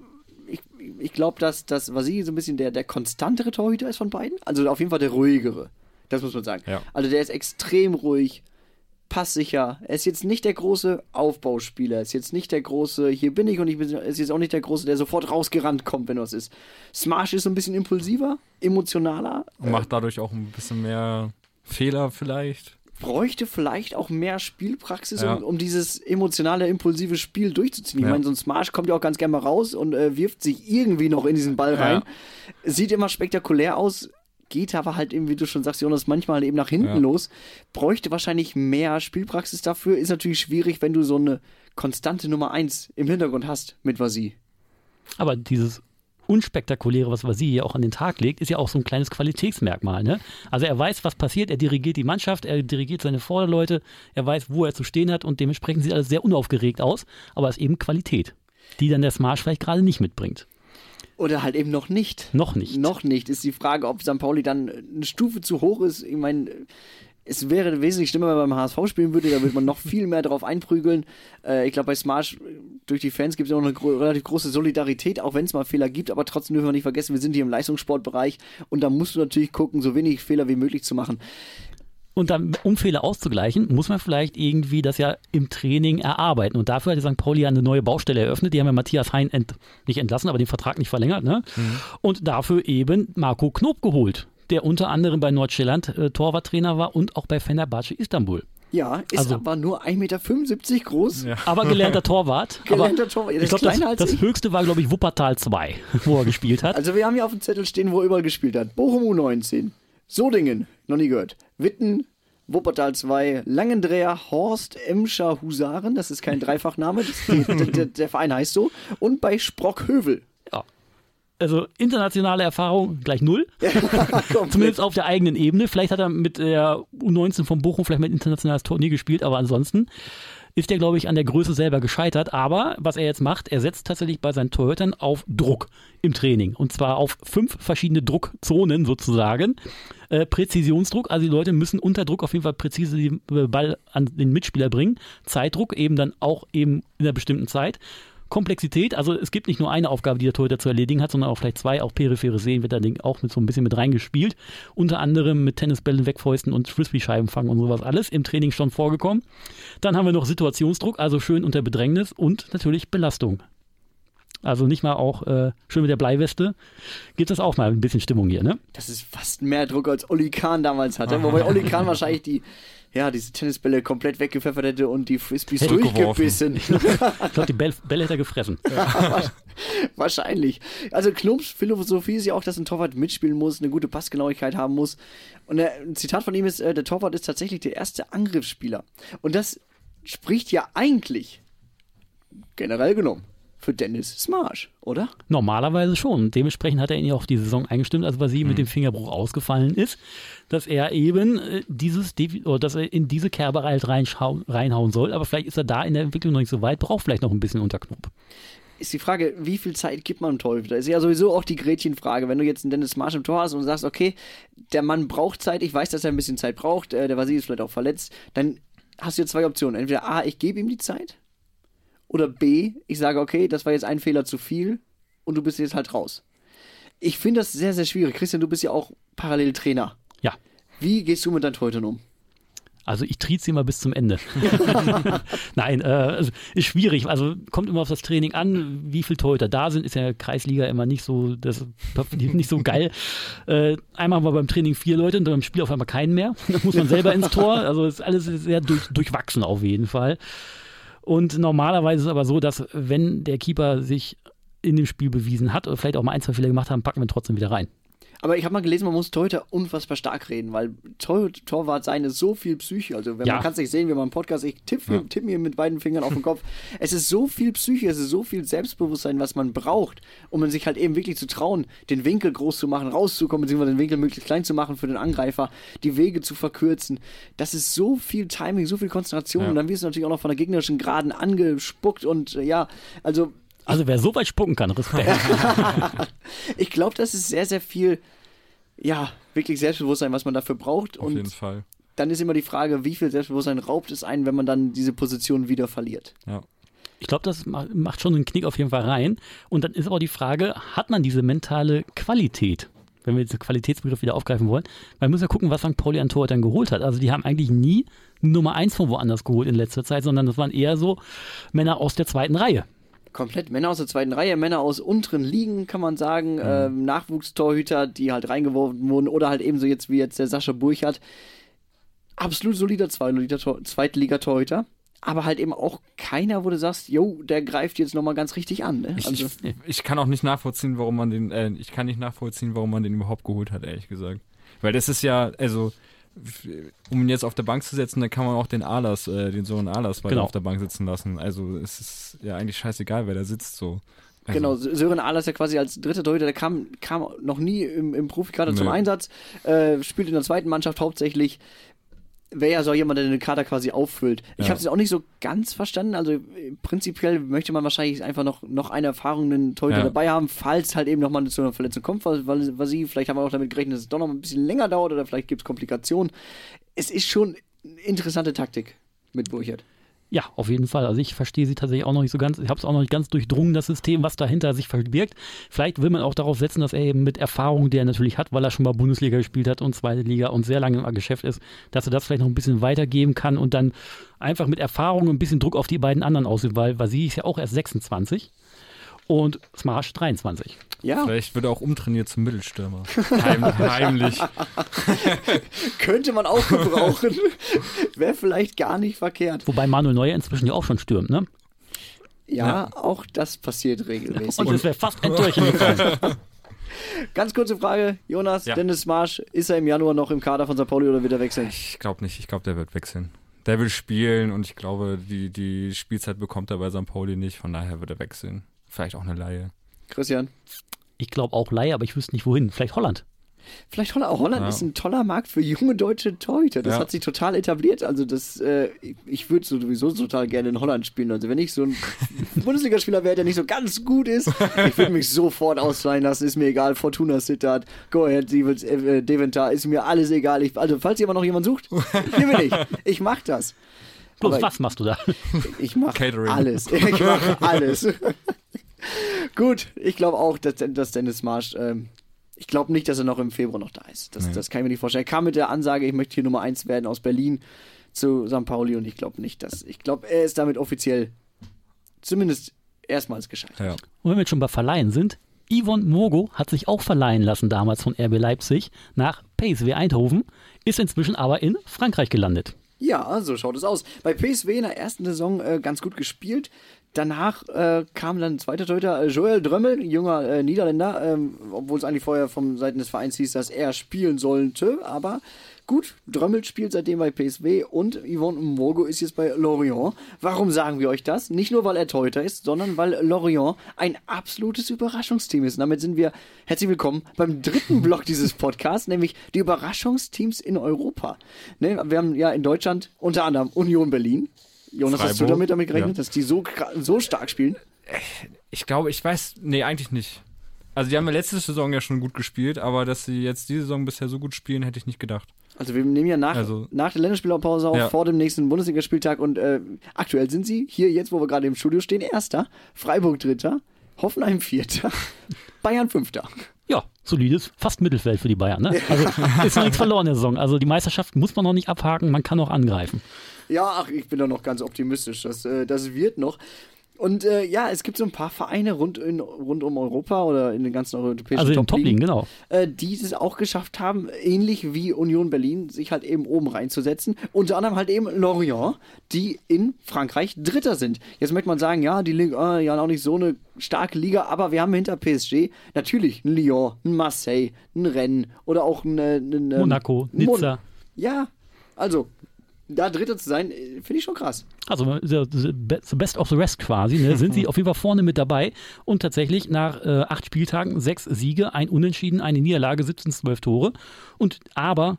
ich, ich glaube, dass, dass Vasilj so ein bisschen der, der konstantere Torhüter ist von beiden. Also auf jeden Fall der ruhigere, das muss man sagen. Ja. Also der ist extrem ruhig, passsicher. Er ist jetzt nicht der große Aufbauspieler, er ist jetzt nicht der große, hier bin ich und ich bin, ist jetzt auch nicht der große, der sofort rausgerannt kommt, wenn was ist. Smarsch ist so ein bisschen impulsiver, emotionaler. Und macht dadurch auch ein bisschen mehr Fehler vielleicht. Bräuchte vielleicht auch mehr Spielpraxis, ja. um, um dieses emotionale, impulsive Spiel durchzuziehen. Ja. Ich meine, so ein Smarsch kommt ja auch ganz gerne mal raus und äh, wirft sich irgendwie noch in diesen Ball rein. Ja. Sieht immer spektakulär aus, geht aber halt eben, wie du schon sagst, Jonas, manchmal eben nach hinten ja. los. Bräuchte wahrscheinlich mehr Spielpraxis dafür. Ist natürlich schwierig, wenn du so eine konstante Nummer eins im Hintergrund hast mit Vasilj. Aber dieses Unspektakuläre, was Vasilj hier auch an den Tag legt, ist ja auch so ein kleines Qualitätsmerkmal. Ne? Also er weiß, was passiert, er dirigiert die Mannschaft, er dirigiert seine Vorderleute, er weiß, wo er zu stehen hat und dementsprechend sieht alles sehr unaufgeregt aus, aber es ist eben Qualität, die dann der Smarsch vielleicht gerade nicht mitbringt. Oder halt eben noch nicht. Noch nicht. Noch nicht ist die Frage, ob Sankt Pauli dann eine Stufe zu hoch ist. Ich meine, es wäre wesentlich schlimmer, wenn man beim H S V spielen würde, da würde man noch viel mehr drauf einprügeln. Äh, ich glaube, bei Smarsch durch die Fans gibt es auch eine gro- relativ große Solidarität, auch wenn es mal Fehler gibt, aber trotzdem dürfen wir nicht vergessen, wir sind hier im Leistungssportbereich und da musst du natürlich gucken, so wenig Fehler wie möglich zu machen. Und dann, um Fehler auszugleichen, muss man vielleicht irgendwie das ja im Training erarbeiten. Und dafür hat die Sankt Pauli ja eine neue Baustelle eröffnet. Die haben ja Matthias Hein ent- nicht entlassen, aber den Vertrag nicht verlängert. Ne? Mhm. Und dafür eben Marco Knob geholt, der unter anderem bei Nordschelland äh, Torwarttrainer war und auch bei Fenerbahce Istanbul. Ja, ist also, aber nur eins Komma fünfundsiebzig Meter groß. Ja. Aber gelernter Torwart. gelernter Torwart. Ich glaub, das, als das ich. höchste war, glaube ich, Wuppertal zwei, wo er gespielt hat. Also wir haben hier auf dem Zettel stehen, wo er überall gespielt hat. Bochum U neunzehn, Sodingen, noch nie gehört, Witten, Wuppertal zwei, Langendreher, Horst, Emscher, Husaren, das ist kein Dreifachname, das, der, der, der Verein heißt so, und bei Sprockhövel. Ja. Also internationale Erfahrung gleich null. Zumindest auf der eigenen Ebene. Vielleicht hat er mit der U neunzehn von Bochum vielleicht mal ein internationales Turnier gespielt, aber ansonsten ist der, glaube ich, an der Größe selber gescheitert. Aber was er jetzt macht, er setzt tatsächlich bei seinen Torhütern auf Druck im Training. Und zwar auf fünf verschiedene Druckzonen sozusagen. Äh, Präzisionsdruck, also die Leute müssen unter Druck auf jeden Fall präzise den Ball an den Mitspieler bringen. Zeitdruck eben dann auch eben in einer bestimmten Zeit. Komplexität, also es gibt nicht nur eine Aufgabe, die der Torhüter zu erledigen hat, sondern auch vielleicht zwei, auch periphere Sehen wird da auch mit so ein bisschen mit reingespielt. Unter anderem mit Tennisbällen wegfäusten und Frisbee-Scheiben fangen und sowas alles im Training schon vorgekommen. Dann haben wir noch Situationsdruck, also schön unter Bedrängnis und natürlich Belastung. Also nicht mal auch äh, schön mit der Bleiweste. Gibt es auch mal ein bisschen Stimmung hier, ne? Das ist fast mehr Druck, als Oli Kahn damals hatte. Wobei Oli Kahn wahrscheinlich die, ja, diese Tennisbälle komplett weggepfeffert hätte und die Frisbees hätte durchgebissen. Ich glaube, die Bälle, Bälle hätte er gefressen. Ja, wahrscheinlich. Also Knobs Philosophie ist ja auch, dass ein Torwart mitspielen muss, eine gute Passgenauigkeit haben muss. Und der, ein Zitat von ihm ist, der Torwart ist tatsächlich der erste Angriffsspieler. Und das spricht ja eigentlich generell genommen für Dennis Smarsch, oder? Normalerweise schon. Dementsprechend hat er ihn ja auch die Saison eingestimmt, als Vasilj mhm. mit dem Fingerbruch ausgefallen ist, dass er eben dieses, oder dass er in diese Kerbe halt reinhauen soll. Aber vielleicht ist er da in der Entwicklung noch nicht so weit, braucht vielleicht noch ein bisschen Unterknopf. Ist die Frage, wie viel Zeit gibt man dem Torhüter? Da ist ja sowieso auch die Gretchenfrage. Wenn du jetzt einen Dennis Smarsch im Tor hast und sagst, okay, der Mann braucht Zeit, ich weiß, dass er ein bisschen Zeit braucht, der Vasilj ist vielleicht auch verletzt, dann hast du ja zwei Optionen. Entweder A, ich gebe ihm die Zeit, oder B, ich sage, okay, das war jetzt ein Fehler zu viel und du bist jetzt halt raus. Ich finde das sehr, sehr schwierig. Christian, du bist ja auch parallel Trainer. Ja. Wie gehst du mit deinen Torhütern um? Also ich trieze immer bis zum Ende. Nein, äh, ist schwierig. Also kommt immer auf das Training an, wie viel Torhüter da sind. Ist ja Kreisliga immer nicht so, das nicht so geil. Äh, einmal haben wir beim Training vier Leute und beim Spiel auf einmal keinen mehr. Dann muss man selber ins Tor. Also ist alles sehr durch, durchwachsen auf jeden Fall. Und normalerweise ist es aber so, dass wenn der Keeper sich in dem Spiel bewiesen hat oder vielleicht auch mal ein, zwei Fehler gemacht haben, packen wir ihn trotzdem wieder rein. Aber ich habe mal gelesen, man muss Torhüter unfassbar stark reden, weil Tor- Torwart sein ist so viel Psyche. Also wenn ja. man kann es nicht sehen, wenn man einen Podcast, ich tippe ja. tipp mir mit beiden Fingern auf den Kopf. Es ist so viel Psyche, es ist so viel Selbstbewusstsein, was man braucht, um sich halt eben wirklich zu trauen, den Winkel groß zu machen, rauszukommen, beziehungsweise den Winkel möglichst klein zu machen für den Angreifer, die Wege zu verkürzen. Das ist so viel Timing, so viel Konzentration. Ja. Und dann wirst du natürlich auch noch von der gegnerischen Geraden angespuckt und ja, also... Also wer so weit spucken kann, Respekt. Ich glaube, das ist sehr, sehr viel, ja, wirklich Selbstbewusstsein, was man dafür braucht. Auf und jeden Fall. Dann ist immer die Frage, wie viel Selbstbewusstsein raubt es einen, wenn man dann diese Position wieder verliert. Ja. Ich glaube, das macht schon einen Knick auf jeden Fall rein. Und dann ist auch die Frage, hat man diese mentale Qualität? Wenn wir jetzt den Qualitätsbegriff wieder aufgreifen wollen, man muss ja gucken, was Sankt Pauli an Torhütern geholt hat. Also die haben eigentlich nie Nummer eins von woanders geholt in letzter Zeit, sondern das waren eher so Männer aus der zweiten Reihe. Komplett Männer aus der zweiten Reihe, Männer aus unteren Ligen, kann man sagen, mhm. ähm, Nachwuchstorhüter, die halt reingeworfen wurden oder halt ebenso jetzt wie jetzt der Sascha Burchert. Absolut solider Zweitligatorhüter, aber halt eben auch keiner, wo du sagst, jo, der greift jetzt nochmal ganz richtig an. Ne? Ich, also, ich, ich kann auch nicht nachvollziehen, warum man den, äh, ich kann nicht nachvollziehen, warum man den überhaupt geholt hat, ehrlich gesagt. Weil das ist ja, also... um ihn jetzt auf der Bank zu setzen, dann kann man auch den Alas, äh, den Sohn Alas genau. auf der Bank sitzen lassen. Also es ist ja eigentlich scheißegal, wer da sitzt so. Also genau, Sören Ahlers ja quasi als dritter Torhüter, der kam, kam noch nie im, im Profikader nee. zum Einsatz, äh, spielt in der zweiten Mannschaft hauptsächlich. Wäre ja so jemand, der den Kader quasi auffüllt. Ich ja. habe es auch nicht so ganz verstanden. Also prinzipiell möchte man wahrscheinlich einfach noch, noch einen erfahrenen Torhüter ja. dabei haben, falls halt eben nochmal zu einer Verletzung kommt, weil, weil, weil sie, vielleicht haben wir auch damit gerechnet, dass es doch noch ein bisschen länger dauert oder vielleicht gibt es Komplikationen. Es ist schon eine interessante Taktik mit Burchert. Ja, auf jeden Fall. Also ich verstehe sie tatsächlich auch noch nicht so ganz. Ich habe es auch noch nicht ganz durchdrungen, das System, was dahinter sich verbirgt. Vielleicht will man auch darauf setzen, dass er eben mit Erfahrung, die er natürlich hat, weil er schon mal Bundesliga gespielt hat und Zweite Liga und sehr lange im Geschäft ist, dass er das vielleicht noch ein bisschen weitergeben kann und dann einfach mit Erfahrung ein bisschen Druck auf die beiden anderen ausübt, weil Vasilj ist ja auch erst sechsundzwanzig und Smarsch dreiundzwanzig. Ja. Vielleicht wird er auch umtrainiert zum Mittelstürmer. Heim, heimlich. Könnte man auch gebrauchen. Wäre vielleicht gar nicht verkehrt. Wobei Manuel Neuer inzwischen ja auch schon stürmt, ne? Ja, ja. Auch das passiert regelmäßig. Und das wäre fast ein Türchen gefallen. Ganz kurze Frage, Jonas, ja. Dennis Smarsch, ist er im Januar noch im Kader von Sankt Pauli oder wird er wechseln? Ich glaube nicht, ich glaube, der wird wechseln. Der will spielen und ich glaube, die, die Spielzeit bekommt er bei Sankt Pauli nicht, von daher wird er wechseln. Vielleicht auch eine Laie. Christian? Ich glaube auch Laie, aber ich wüsste nicht wohin. Vielleicht Holland. Vielleicht Holland. Auch Holland ja. ist ein toller Markt für junge deutsche Torhüter. Das ja. hat sich total etabliert. Also das, äh, ich würde sowieso total gerne in Holland spielen. Also wenn ich so ein Bundesligaspieler wäre, der nicht so ganz gut ist, ich würde mich sofort ausleihen lassen. Ist mir egal. Fortuna Sittard, Go Ahead, Devils, äh, Deventer, ist mir alles egal. Ich, also falls jemand noch jemanden sucht, hier bin ich. Ich mache das. Bloß was machst du da? Ich mache alles. Ich mache alles. Gut, ich glaube auch, dass, dass Dennis Smarsch, ähm, ich glaube nicht, dass er noch im Februar noch da ist. Das, nee. das kann ich mir nicht vorstellen. Er kam mit der Ansage, ich möchte hier Nummer eins werden aus Berlin zu Sankt Pauli und ich glaube nicht, dass, ich glaube, er ist damit offiziell zumindest erstmals gescheitert. Ja. Und wenn wir jetzt schon bei Verleihen sind, Yvonne Mogo hat sich auch verleihen lassen damals von R B Leipzig nach P S V Eindhoven, ist inzwischen aber in Frankreich gelandet. Ja, so schaut es aus. Bei P S V in der ersten Saison äh, ganz gut gespielt. Danach äh, kam dann zweiter Torhüter äh, Joël Drömmel, junger äh, Niederländer, ähm, obwohl es eigentlich vorher von Seiten des Vereins hieß, dass er spielen sollte, aber gut, Drömmel spielt seitdem bei P S V und Yvonne Mbogo ist jetzt bei Lorient. Warum sagen wir euch das? Nicht nur, weil er Torhüter ist, sondern weil Lorient ein absolutes Überraschungsteam ist. Und damit sind wir herzlich willkommen beim dritten Block dieses Podcasts, nämlich die Überraschungsteams in Europa. Ne, wir haben ja in Deutschland unter anderem Union Berlin. Jonas, Freiburg, hast du damit, damit gerechnet, ja, dass die so, so stark spielen? Ich glaube, ich weiß, nee, eigentlich nicht. Also die haben ja letzte Saison ja schon gut gespielt, aber dass sie jetzt diese Saison bisher so gut spielen, hätte ich nicht gedacht. Also wir nehmen ja nach, also, nach der Länderspielpause auf, ja, vor dem nächsten Bundesligaspieltag und äh, aktuell sind sie, hier jetzt, wo wir gerade im Studio stehen, Erster, Freiburg Dritter, Hoffenheim Vierter, Bayern Fünfter. Ja, solides, fast Mittelfeld für die Bayern, ne? Also ist noch nichts verloren in der Saison. Also die Meisterschaft muss man noch nicht abhaken, man kann noch angreifen. Ja, ach, ich bin da noch ganz optimistisch, das, äh, das wird noch. Und äh, ja, es gibt so ein paar Vereine rund, in, rund um Europa oder in den ganzen europäischen also Top-Ligen, Top-Ligen, genau, äh, die es auch geschafft haben, ähnlich wie Union Berlin, sich halt eben oben reinzusetzen. Unter anderem halt eben Lorient, die in Frankreich Dritter sind. Jetzt möchte man sagen, ja, die Ligue eins, ja, auch nicht so eine starke Liga, aber wir haben hinter P S G natürlich ein Lyon, ein Marseille, ein Rennes oder auch ein... ein, ein Monaco, Mon- Nizza. Ja, also... Da Dritter zu sein, finde ich schon krass. Also the best of the rest quasi, ne, sind sie auf jeden Fall vorne mit dabei und tatsächlich nach äh, acht Spieltagen sechs Siege, ein Unentschieden, eine Niederlage, siebzehn, zwölf Tore. Und aber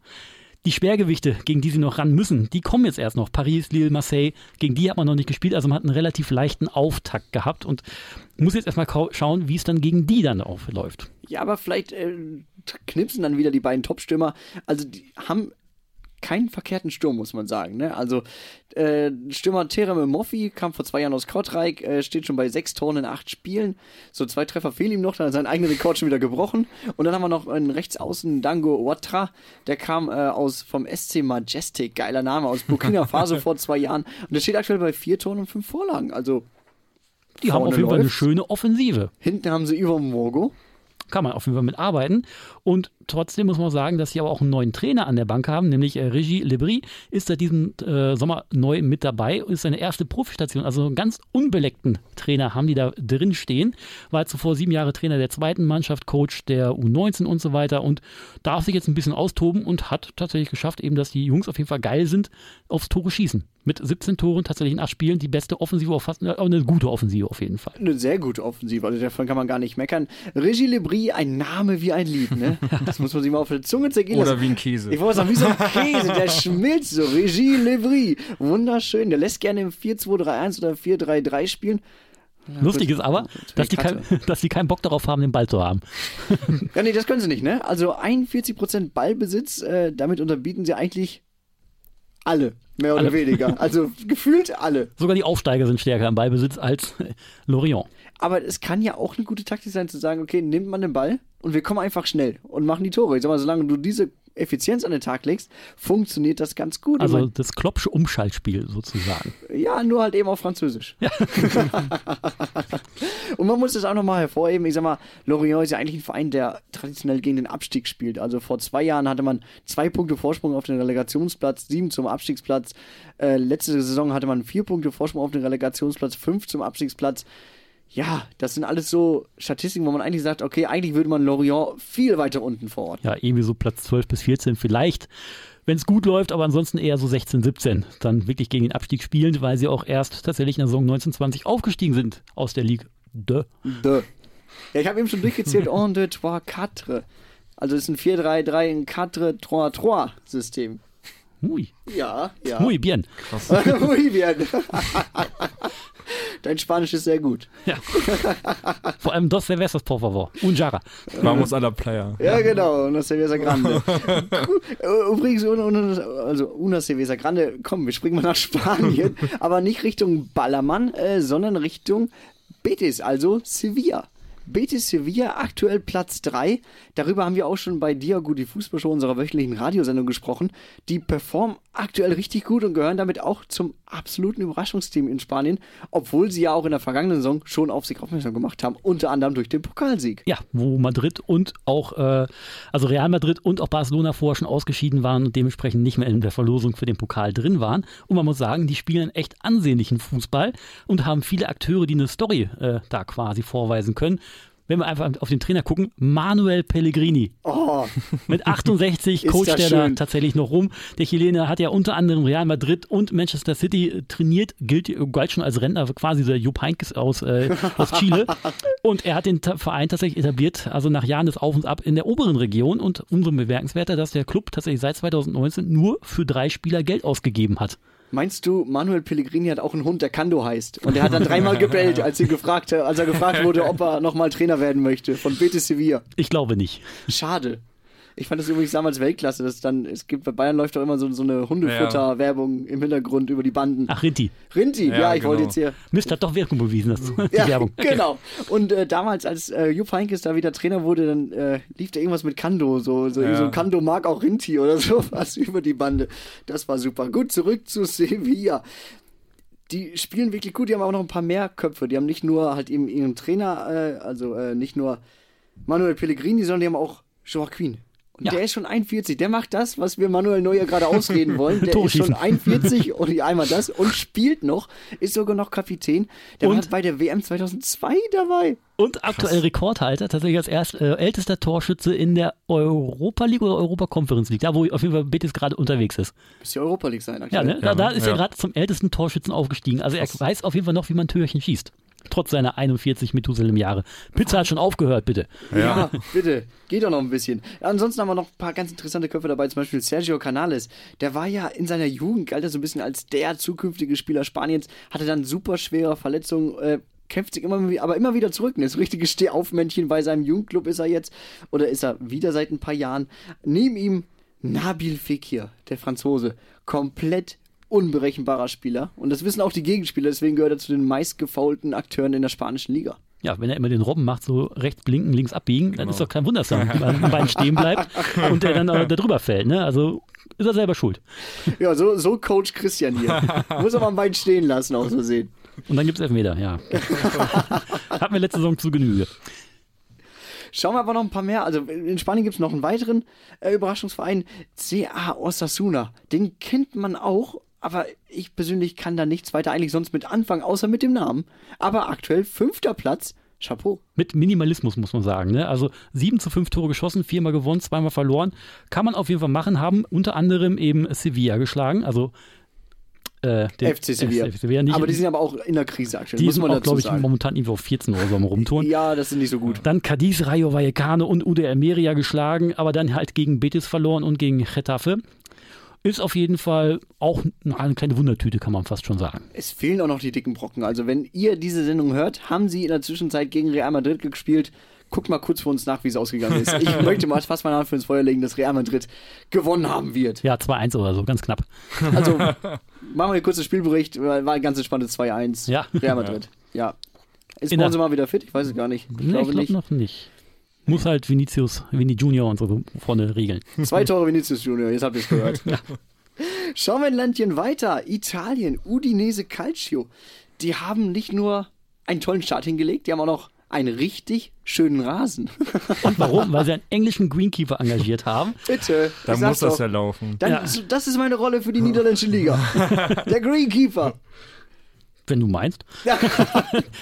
die Schwergewichte, gegen die sie noch ran müssen, die kommen jetzt erst noch. Paris, Lille, Marseille, gegen die hat man noch nicht gespielt, also man hat einen relativ leichten Auftakt gehabt und muss jetzt erstmal schauen, wie es dann gegen die dann aufläuft. Ja, aber vielleicht äh, knipsen dann wieder die beiden Topstürmer. Also die haben keinen verkehrten Sturm, muss man sagen. Ne? Also äh, Stürmer Terem Moffi kam vor zwei Jahren aus Kortrijk, äh, steht schon bei sechs Toren in acht Spielen. So zwei Treffer fehlen ihm noch, dann hat sein eigener Rekord schon wieder gebrochen. Und dann haben wir noch einen Rechtsaußen, Dango Ouattara, der kam äh, aus vom S C Majestic, geiler Name, aus Burkina Faso vor zwei Jahren. Und der steht aktuell bei vier Toren und fünf Vorlagen. Also die haben auf jeden Fall eine schöne Offensive. Hinten haben sie Yvonne Mbogo. Kann man auf jeden Fall mitarbeiten. Und trotzdem muss man sagen, dass sie aber auch einen neuen Trainer an der Bank haben, nämlich Régis Lebris ist seit diesem äh, Sommer neu mit dabei und ist seine erste Profistation. Also einen ganz unbeleckten Trainer haben die da drin stehen. War zuvor sieben Jahre Trainer der zweiten Mannschaft, Coach der U neunzehn und so weiter und darf sich jetzt ein bisschen austoben und hat tatsächlich geschafft, eben, dass die Jungs auf jeden Fall geil sind, aufs Tore schießen. Mit siebzehn Toren tatsächlich in acht Spielen die beste Offensive, auch fast eine gute Offensive auf jeden Fall. Eine sehr gute Offensive, also davon kann man gar nicht meckern. Régis Lebris, ein Name wie ein Lied, ne? Das muss man sich mal auf der Zunge zergehen lassen. Oder wie ein Käse. Ich wollte sagen, wie so ein Käse, der schmilzt so. Régis Lebris, wunderschön. Der lässt gerne im vier zwei drei eins oder vier drei drei spielen. Ja, lustig gut, ist aber, dass die, kein, dass die keinen Bock darauf haben, den Ball zu haben. Ja, nee, das können sie nicht, ne? Also einundvierzig Prozent Ballbesitz, äh, damit unterbieten sie eigentlich alle. Mehr oder alle. Weniger. Also gefühlt alle. Sogar die Aufsteiger sind stärker im Ballbesitz als Lorient. Aber es kann ja auch eine gute Taktik sein, zu sagen, okay, nimmt man den Ball und wir kommen einfach schnell und machen die Tore. Ich sag mal, solange du diese Effizienz an den Tag legst, funktioniert das ganz gut. Also ich mein, das Kloppsche Umschaltspiel sozusagen. Ja, nur halt eben auf Französisch. Ja. Und man muss das auch nochmal hervorheben. Ich sag mal, Lorient ist ja eigentlich ein Verein, der traditionell gegen den Abstieg spielt. Also vor zwei Jahren hatte man zwei Punkte Vorsprung auf den Relegationsplatz, sieben zum Abstiegsplatz. Äh, letzte Saison hatte man vier Punkte Vorsprung auf den Relegationsplatz, fünf zum Abstiegsplatz. Ja, das sind alles so Statistiken, wo man eigentlich sagt, okay, eigentlich würde man Lorient viel weiter unten verorten. Ja, irgendwie so Platz zwölf bis vierzehn vielleicht, wenn es gut läuft, aber ansonsten eher so sechzehn, siebzehn. Dann wirklich gegen den Abstieg spielend, weil sie auch erst tatsächlich in der Saison neunzehn zwanzig aufgestiegen sind aus der Ligue deux. De. Ja, ich habe eben schon durchgezählt, un, deux, trois, quatre. Also es ist ein vier drei drei, ein quatre drei drei System. Muy. Ja, ja. Muy bien. Krass. Muy bien. Dein Spanisch ist sehr gut. Ja. Vor allem dos cervezas, por favor. Un jarra. Vamos a la playa. Ja, genau. Una cerveza grande. Übrigens, also una cerveza grande. Komm, wir springen mal nach Spanien. Aber nicht Richtung Ballermann, äh, sondern Richtung Betis, also Sevilla. Betis Sevilla aktuell Platz drei. Darüber haben wir auch schon bei Diago, die Fußballshow, unserer wöchentlichen Radiosendung, gesprochen. Die performen aktuell richtig gut und gehören damit auch zum absoluten Überraschungsteam in Spanien, obwohl sie ja auch in der vergangenen Saison schon auf sich aufmerksam gemacht haben, unter anderem durch den Pokalsieg. Ja, wo Madrid und auch, äh, also Real Madrid und auch Barcelona vorher schon ausgeschieden waren und dementsprechend nicht mehr in der Verlosung für den Pokal drin waren. Und man muss sagen, die spielen echt ansehnlichen Fußball und haben viele Akteure, die eine Story äh, da quasi vorweisen können. Wenn wir einfach auf den Trainer gucken, Manuel Pellegrini. Oh. Mit achtundsechzig coacht er da tatsächlich noch rum. Der Chilene hat ja unter anderem Real Madrid und Manchester City trainiert, gilt, galt schon als Rentner, quasi der Jupp Heynckes aus, äh, aus Chile. Und er hat den Ta- Verein tatsächlich etabliert, also nach Jahren des Auf und Ab in der oberen Region. Und umso bemerkenswerter, dass der Club tatsächlich seit zweitausendneunzehn nur für drei Spieler Geld ausgegeben hat. Meinst du, Manuel Pellegrini hat auch einen Hund, der Kando heißt? Und der hat dann dreimal gebellt, als, ihn gefragt, als er gefragt wurde, ob er nochmal Trainer werden möchte von Betis Sevilla. Ich glaube nicht. Schade. Ich fand das übrigens damals Weltklasse, dass dann, es gibt, bei Bayern läuft doch immer so, so eine Hundefutter-Werbung im Hintergrund über die Banden. Ach, Rinti. Rinti, ja, ja ich genau. wollte jetzt hier. Mist, hat doch Wirkung bewiesen, das die ja, Werbung. Genau. Und äh, damals, als äh, Jupp Heynckes da wieder Trainer wurde, dann äh, lief da irgendwas mit Kando, so, so, ja. so Kando mag auch Rinti oder sowas über die Bande. Das war super. Gut, zurück zu Sevilla. Die spielen wirklich gut, die haben auch noch ein paar mehr Köpfe. Die haben nicht nur halt eben ihren Trainer, äh, also äh, nicht nur Manuel Pellegrini, sondern die haben auch Joaquin. Und ja. der ist schon einundvierzig, der macht das, was wir Manuel Neuer gerade ausreden wollen. Der ist schon einundvierzig und einmal das und spielt noch, ist sogar noch Kapitän. Der und? war bei der W M zweitausendzwei dabei. Und aktuell Krass. Rekordhalter, tatsächlich als erst, äh, ältester Torschütze in der Europa League oder Europa Conference League, da wo auf jeden Fall Betis gerade unterwegs ist. Muss die Europa League sein. Aktuell. Ja, ne? ja, da, da ist ja. er gerade zum ältesten Torschützen aufgestiegen. Also Krass. Er weiß auf jeden Fall noch, wie man Türchen schießt. Trotz seiner einundvierzig Methusalem-Jahre. Pizza hat schon aufgehört, bitte. Ja, bitte. Geht doch noch ein bisschen. Ansonsten haben wir noch ein paar ganz interessante Köpfe dabei. Zum Beispiel Sergio Canales. Der war ja in seiner Jugend, galt er so ein bisschen als der zukünftige Spieler Spaniens. Hatte dann super schwere Verletzungen. Äh, kämpft sich immer, aber immer wieder zurück. Das richtige Stehaufmännchen bei seinem Jugendclub ist er jetzt. Oder ist er wieder seit ein paar Jahren. Neben ihm Nabil Fekir, der Franzose. Komplett unberechenbarer Spieler. Und das wissen auch die Gegenspieler, deswegen gehört er zu den meistgefaulten Akteuren in der spanischen Liga. Ja, wenn er immer den Robben macht, so rechts blinken, links abbiegen, genau. dann ist doch kein Wunder, dass er an den Beinen stehen bleibt und er dann da drüber fällt. Ne? Also ist er selber schuld. Ja, so, so Coach Christian hier. Muss aber am Bein stehen lassen, auch so sehen. Und dann gibt es Elfmeter, ja. Hatten wir letzte Saison zu Genüge. Schauen wir aber noch ein paar mehr. Also in Spanien gibt es noch einen weiteren äh, Überraschungsverein, C A Osasuna. Den kennt man auch, aber ich persönlich kann da nichts weiter eigentlich sonst mit anfangen, außer mit dem Namen. Aber aktuell fünfter Platz. Chapeau. Mit Minimalismus, muss man sagen. Ne? Also sieben zu fünf Tore geschossen, viermal gewonnen, zweimal verloren. Kann man auf jeden Fall machen. Haben unter anderem eben Sevilla geschlagen. Also Äh, den F C Sevilla. F C Sevilla nicht. Aber die sind aber auch in der Krise aktuell. Die muss man sind auch, glaube ich, sagen. Momentan irgendwie auf vierzehn oder so rumtun. Ja, das sind nicht so gut. Dann Cadiz, Rayo Vallecano und U D Almeria geschlagen, aber dann halt gegen Betis verloren und gegen Getafe. Ist auf jeden Fall auch eine kleine Wundertüte, kann man fast schon sagen. Es fehlen auch noch die dicken Brocken. Also wenn ihr diese Sendung hört, haben sie in der Zwischenzeit gegen Real Madrid gespielt. Guckt mal kurz für uns nach, wie es ausgegangen ist. Ich möchte mal fast meine Hand für ins Feuer legen, dass Real Madrid gewonnen haben wird. Ja, zwei eins oder so, ganz knapp. Also machen wir einen kurzen Spielbericht. War ein ganz entspanntes zwei eins. Ja. Real Madrid. Ja. Ist in Bonse mal wieder fit? Ich weiß es gar nicht. Ich nee, glaube ich glaub nicht. noch nicht. Muss halt Vinicius, Vini Junior und so vorne regeln. Zwei Tore Vinicius Junior, jetzt habt ihr es gehört. Ja. Schauen wir ein Landchen weiter. Italien, Udinese Calcio. Die haben nicht nur einen tollen Start hingelegt, die haben auch noch einen richtig schönen Rasen. Und warum? Weil sie einen englischen Greenkeeper engagiert haben. Bitte. Dann muss das doch. ja laufen. Dann, ja. Das ist meine Rolle für die niederländische Liga. Der Greenkeeper. Wenn du meinst. Ja.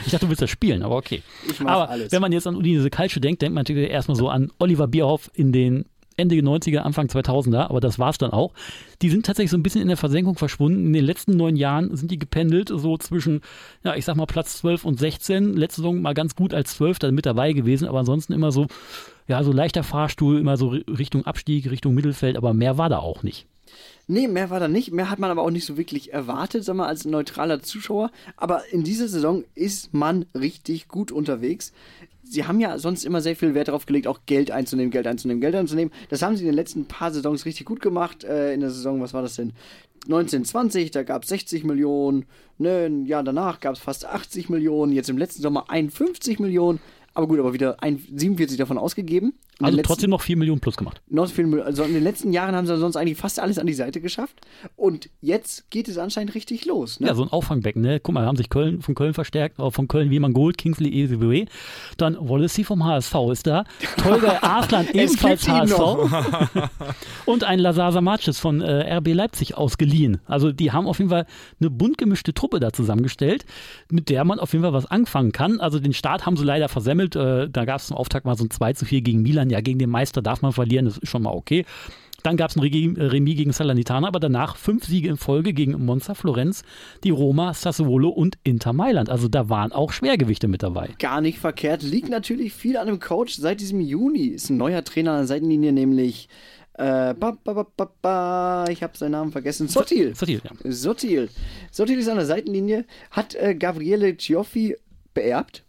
Ich dachte, du willst das spielen, aber okay. Ich mach aber alles. Wenn man jetzt an Udinese Calcio denkt, denkt man natürlich erstmal so an Oliver Bierhoff in den Ende neunziger, Anfang zweitausender, aber das war es dann auch. Die sind tatsächlich so ein bisschen in der Versenkung verschwunden. In den letzten neun Jahren sind die gependelt, so zwischen, ja, ich sag mal Platz zwölf und sechzehn. Letzte Saison mal ganz gut als zwölf dann mit dabei gewesen, aber ansonsten immer so, ja, so leichter Fahrstuhl, immer so Richtung Abstieg, Richtung Mittelfeld, aber mehr war da auch nicht. Nee, mehr war da nicht. Mehr hat man aber auch nicht so wirklich erwartet, sag mal, als neutraler Zuschauer. Aber in dieser Saison ist man richtig gut unterwegs. Sie haben ja sonst immer sehr viel Wert darauf gelegt, auch Geld einzunehmen, Geld einzunehmen, Geld einzunehmen. Das haben sie in den letzten paar Saisons richtig gut gemacht. Äh, in der Saison, was war das denn? neunzehn zwanzig, da gab es sechzig Millionen. Ne, ein Jahr danach gab es fast achtzig Millionen. Jetzt im letzten Sommer einundfünfzig Millionen. Aber gut, aber wieder ein, siebenundvierzig davon ausgegeben. In also trotzdem letzten, noch vier Millionen plus gemacht. Noch vier Millionen. Also in den letzten Jahren haben sie sonst eigentlich fast alles an die Seite geschafft. Und jetzt geht es anscheinend richtig los. Ne? Ja, so ein Auffangbecken. Ne? Guck mal, haben sich Köln von Köln verstärkt. Von Köln Wiemann Gold, Kingsley Ezebué. Dann Wallacey vom H S V ist da. Tolga Arslan ebenfalls H S V. Und ein Lazar Samacic von äh, R B Leipzig ausgeliehen. Also die haben auf jeden Fall eine bunt gemischte Truppe da zusammengestellt, mit der man auf jeden Fall was anfangen kann. Also den Start haben sie leider versemmelt. Äh, da gab es zum Auftakt mal so ein zwei zu vier gegen Milan. Ja, gegen den Meister darf man verlieren, das ist schon mal okay. Dann gab es ein Remis gegen Salernitana, aber danach fünf Siege in Folge gegen Monza, Florenz, die Roma, Sassuolo und Inter Mailand. Also da waren auch Schwergewichte mit dabei. Gar nicht verkehrt. Liegt natürlich viel an dem Coach seit diesem Juni. Ist ein neuer Trainer an der Seitenlinie, nämlich Äh, ba, ba, ba, ba, ba. Ich habe seinen Namen vergessen. Sottil. Sottil, ja. Sottil. Sottil ist an der Seitenlinie, hat äh, Gabriele Cioffi beerbt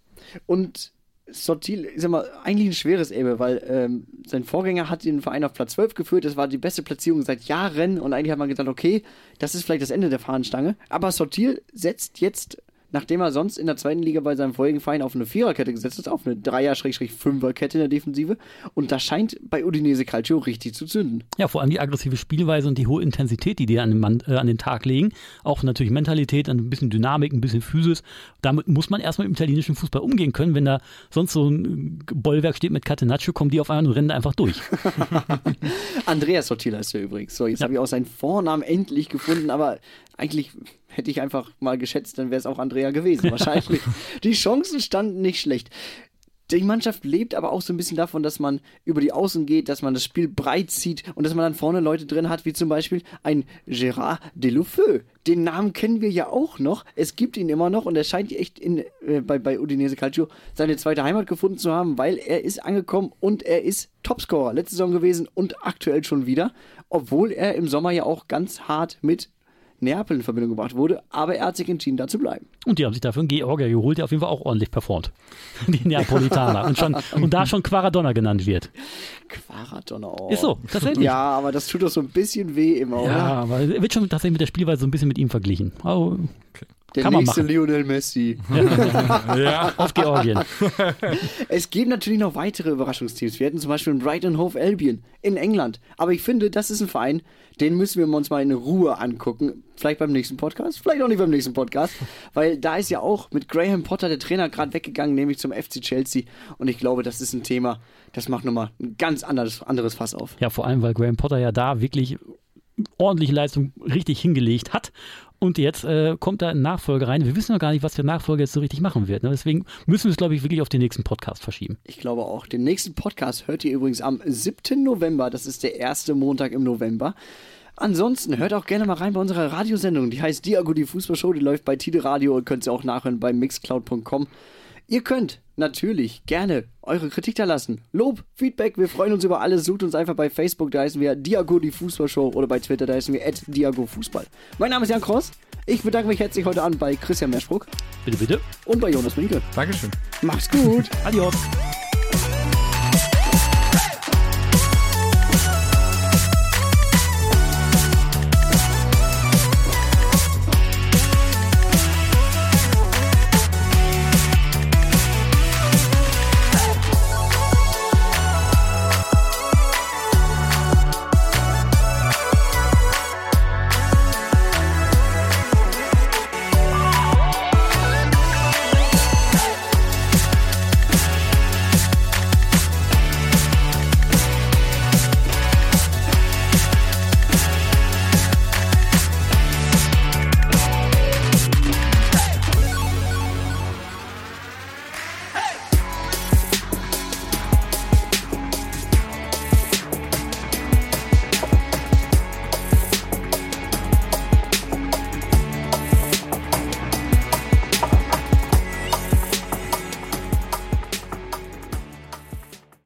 und Sottil ist immer eigentlich ein schweres Erbe, weil ähm, sein Vorgänger hat den Verein auf Platz zwölf geführt. Das war die beste Platzierung seit Jahren und eigentlich hat man gedacht, okay, das ist vielleicht das Ende der Fahnenstange. Aber Sottil setzt jetzt, nachdem er sonst in der zweiten Liga bei seinem vorherigen Verein auf eine Viererkette gesetzt hat, auf eine Dreier-Fünferkette in der Defensive. Und das scheint bei Udinese Calcio richtig zu zünden. Ja, vor allem die aggressive Spielweise und die hohe Intensität, die die an den, Mann, äh, an den Tag legen. Auch natürlich Mentalität, ein bisschen Dynamik, ein bisschen Physis. Damit muss man erstmal im italienischen Fußball umgehen können. Wenn da sonst so ein Bollwerk steht mit Catenaccio, kommen die auf einmal und rennen einfach durch. Andreas Sottila ist er übrigens. So, jetzt ja. habe ich auch seinen Vornamen endlich gefunden, aber eigentlich hätte ich einfach mal geschätzt, dann wäre es auch Andrea gewesen, wahrscheinlich. Die Chancen standen nicht schlecht. Die Mannschaft lebt aber auch so ein bisschen davon, dass man über die Außen geht, dass man das Spiel breit zieht und dass man dann vorne Leute drin hat, wie zum Beispiel ein Gérard Deulofeu. Den Namen kennen wir ja auch noch. Es gibt ihn immer noch und er scheint echt in, äh, bei, bei Udinese Calcio seine zweite Heimat gefunden zu haben, weil er ist angekommen und er ist Topscorer. Letzte Saison gewesen und aktuell schon wieder, obwohl er im Sommer ja auch ganz hart mit Neapel in Verbindung gebracht wurde, aber er hat sich entschieden, da zu bleiben. Und die haben sich dafür einen Georgier geholt, der auf jeden Fall auch ordentlich performt. Die Neapolitaner. und, schon, und da schon Quaradonna genannt wird. Quaradonna, oh. Ist so, tatsächlich. Ja, aber das tut doch so ein bisschen weh immer, ja, oder? Ja, aber wird schon tatsächlich mit der Spielweise so ein bisschen mit ihm verglichen. Also, okay. Der nächste Lionel Messi. Ja. Ja. Auf Georgien. Es gibt natürlich noch weitere Überraschungsteams. Wir hatten zum Beispiel Brighton Hove Albion in England. Aber ich finde, das ist ein Verein, den müssen wir uns mal in Ruhe angucken. Vielleicht beim nächsten Podcast, vielleicht auch nicht beim nächsten Podcast. Weil da ist ja auch mit Graham Potter der Trainer gerade weggegangen, nämlich zum F C Chelsea. Und ich glaube, das ist ein Thema, das macht nochmal ein ganz anderes, anderes Fass auf. Ja, vor allem, weil Graham Potter ja da wirklich ordentliche Leistung richtig hingelegt hat. Und jetzt äh, kommt da ein Nachfolger rein. Wir wissen noch gar nicht, was der Nachfolger jetzt so richtig machen wird. Ne? Deswegen müssen wir es, glaube ich, wirklich auf den nächsten Podcast verschieben. Ich glaube auch. Den nächsten Podcast hört ihr übrigens am siebten November. Das ist der erste Montag im November. Ansonsten hört auch gerne mal rein bei unserer Radiosendung. Die heißt Diago, die Fußballshow. Die läuft bei Tide Radio und könnt sie auch nachhören bei mixcloud punkt com. Ihr könnt natürlich gerne eure Kritik da lassen. Lob, Feedback, wir freuen uns über alles. Sucht uns einfach bei Facebook, da heißen wir Diago die Fußballshow oder bei Twitter, da heißen wir at Diago Fußball. Mein Name ist Jan Groß. Ich bedanke mich herzlich heute an bei Christian Merschbrock. Bitte, bitte. Und bei Jonas Minke. Dankeschön. Macht's gut. Adios.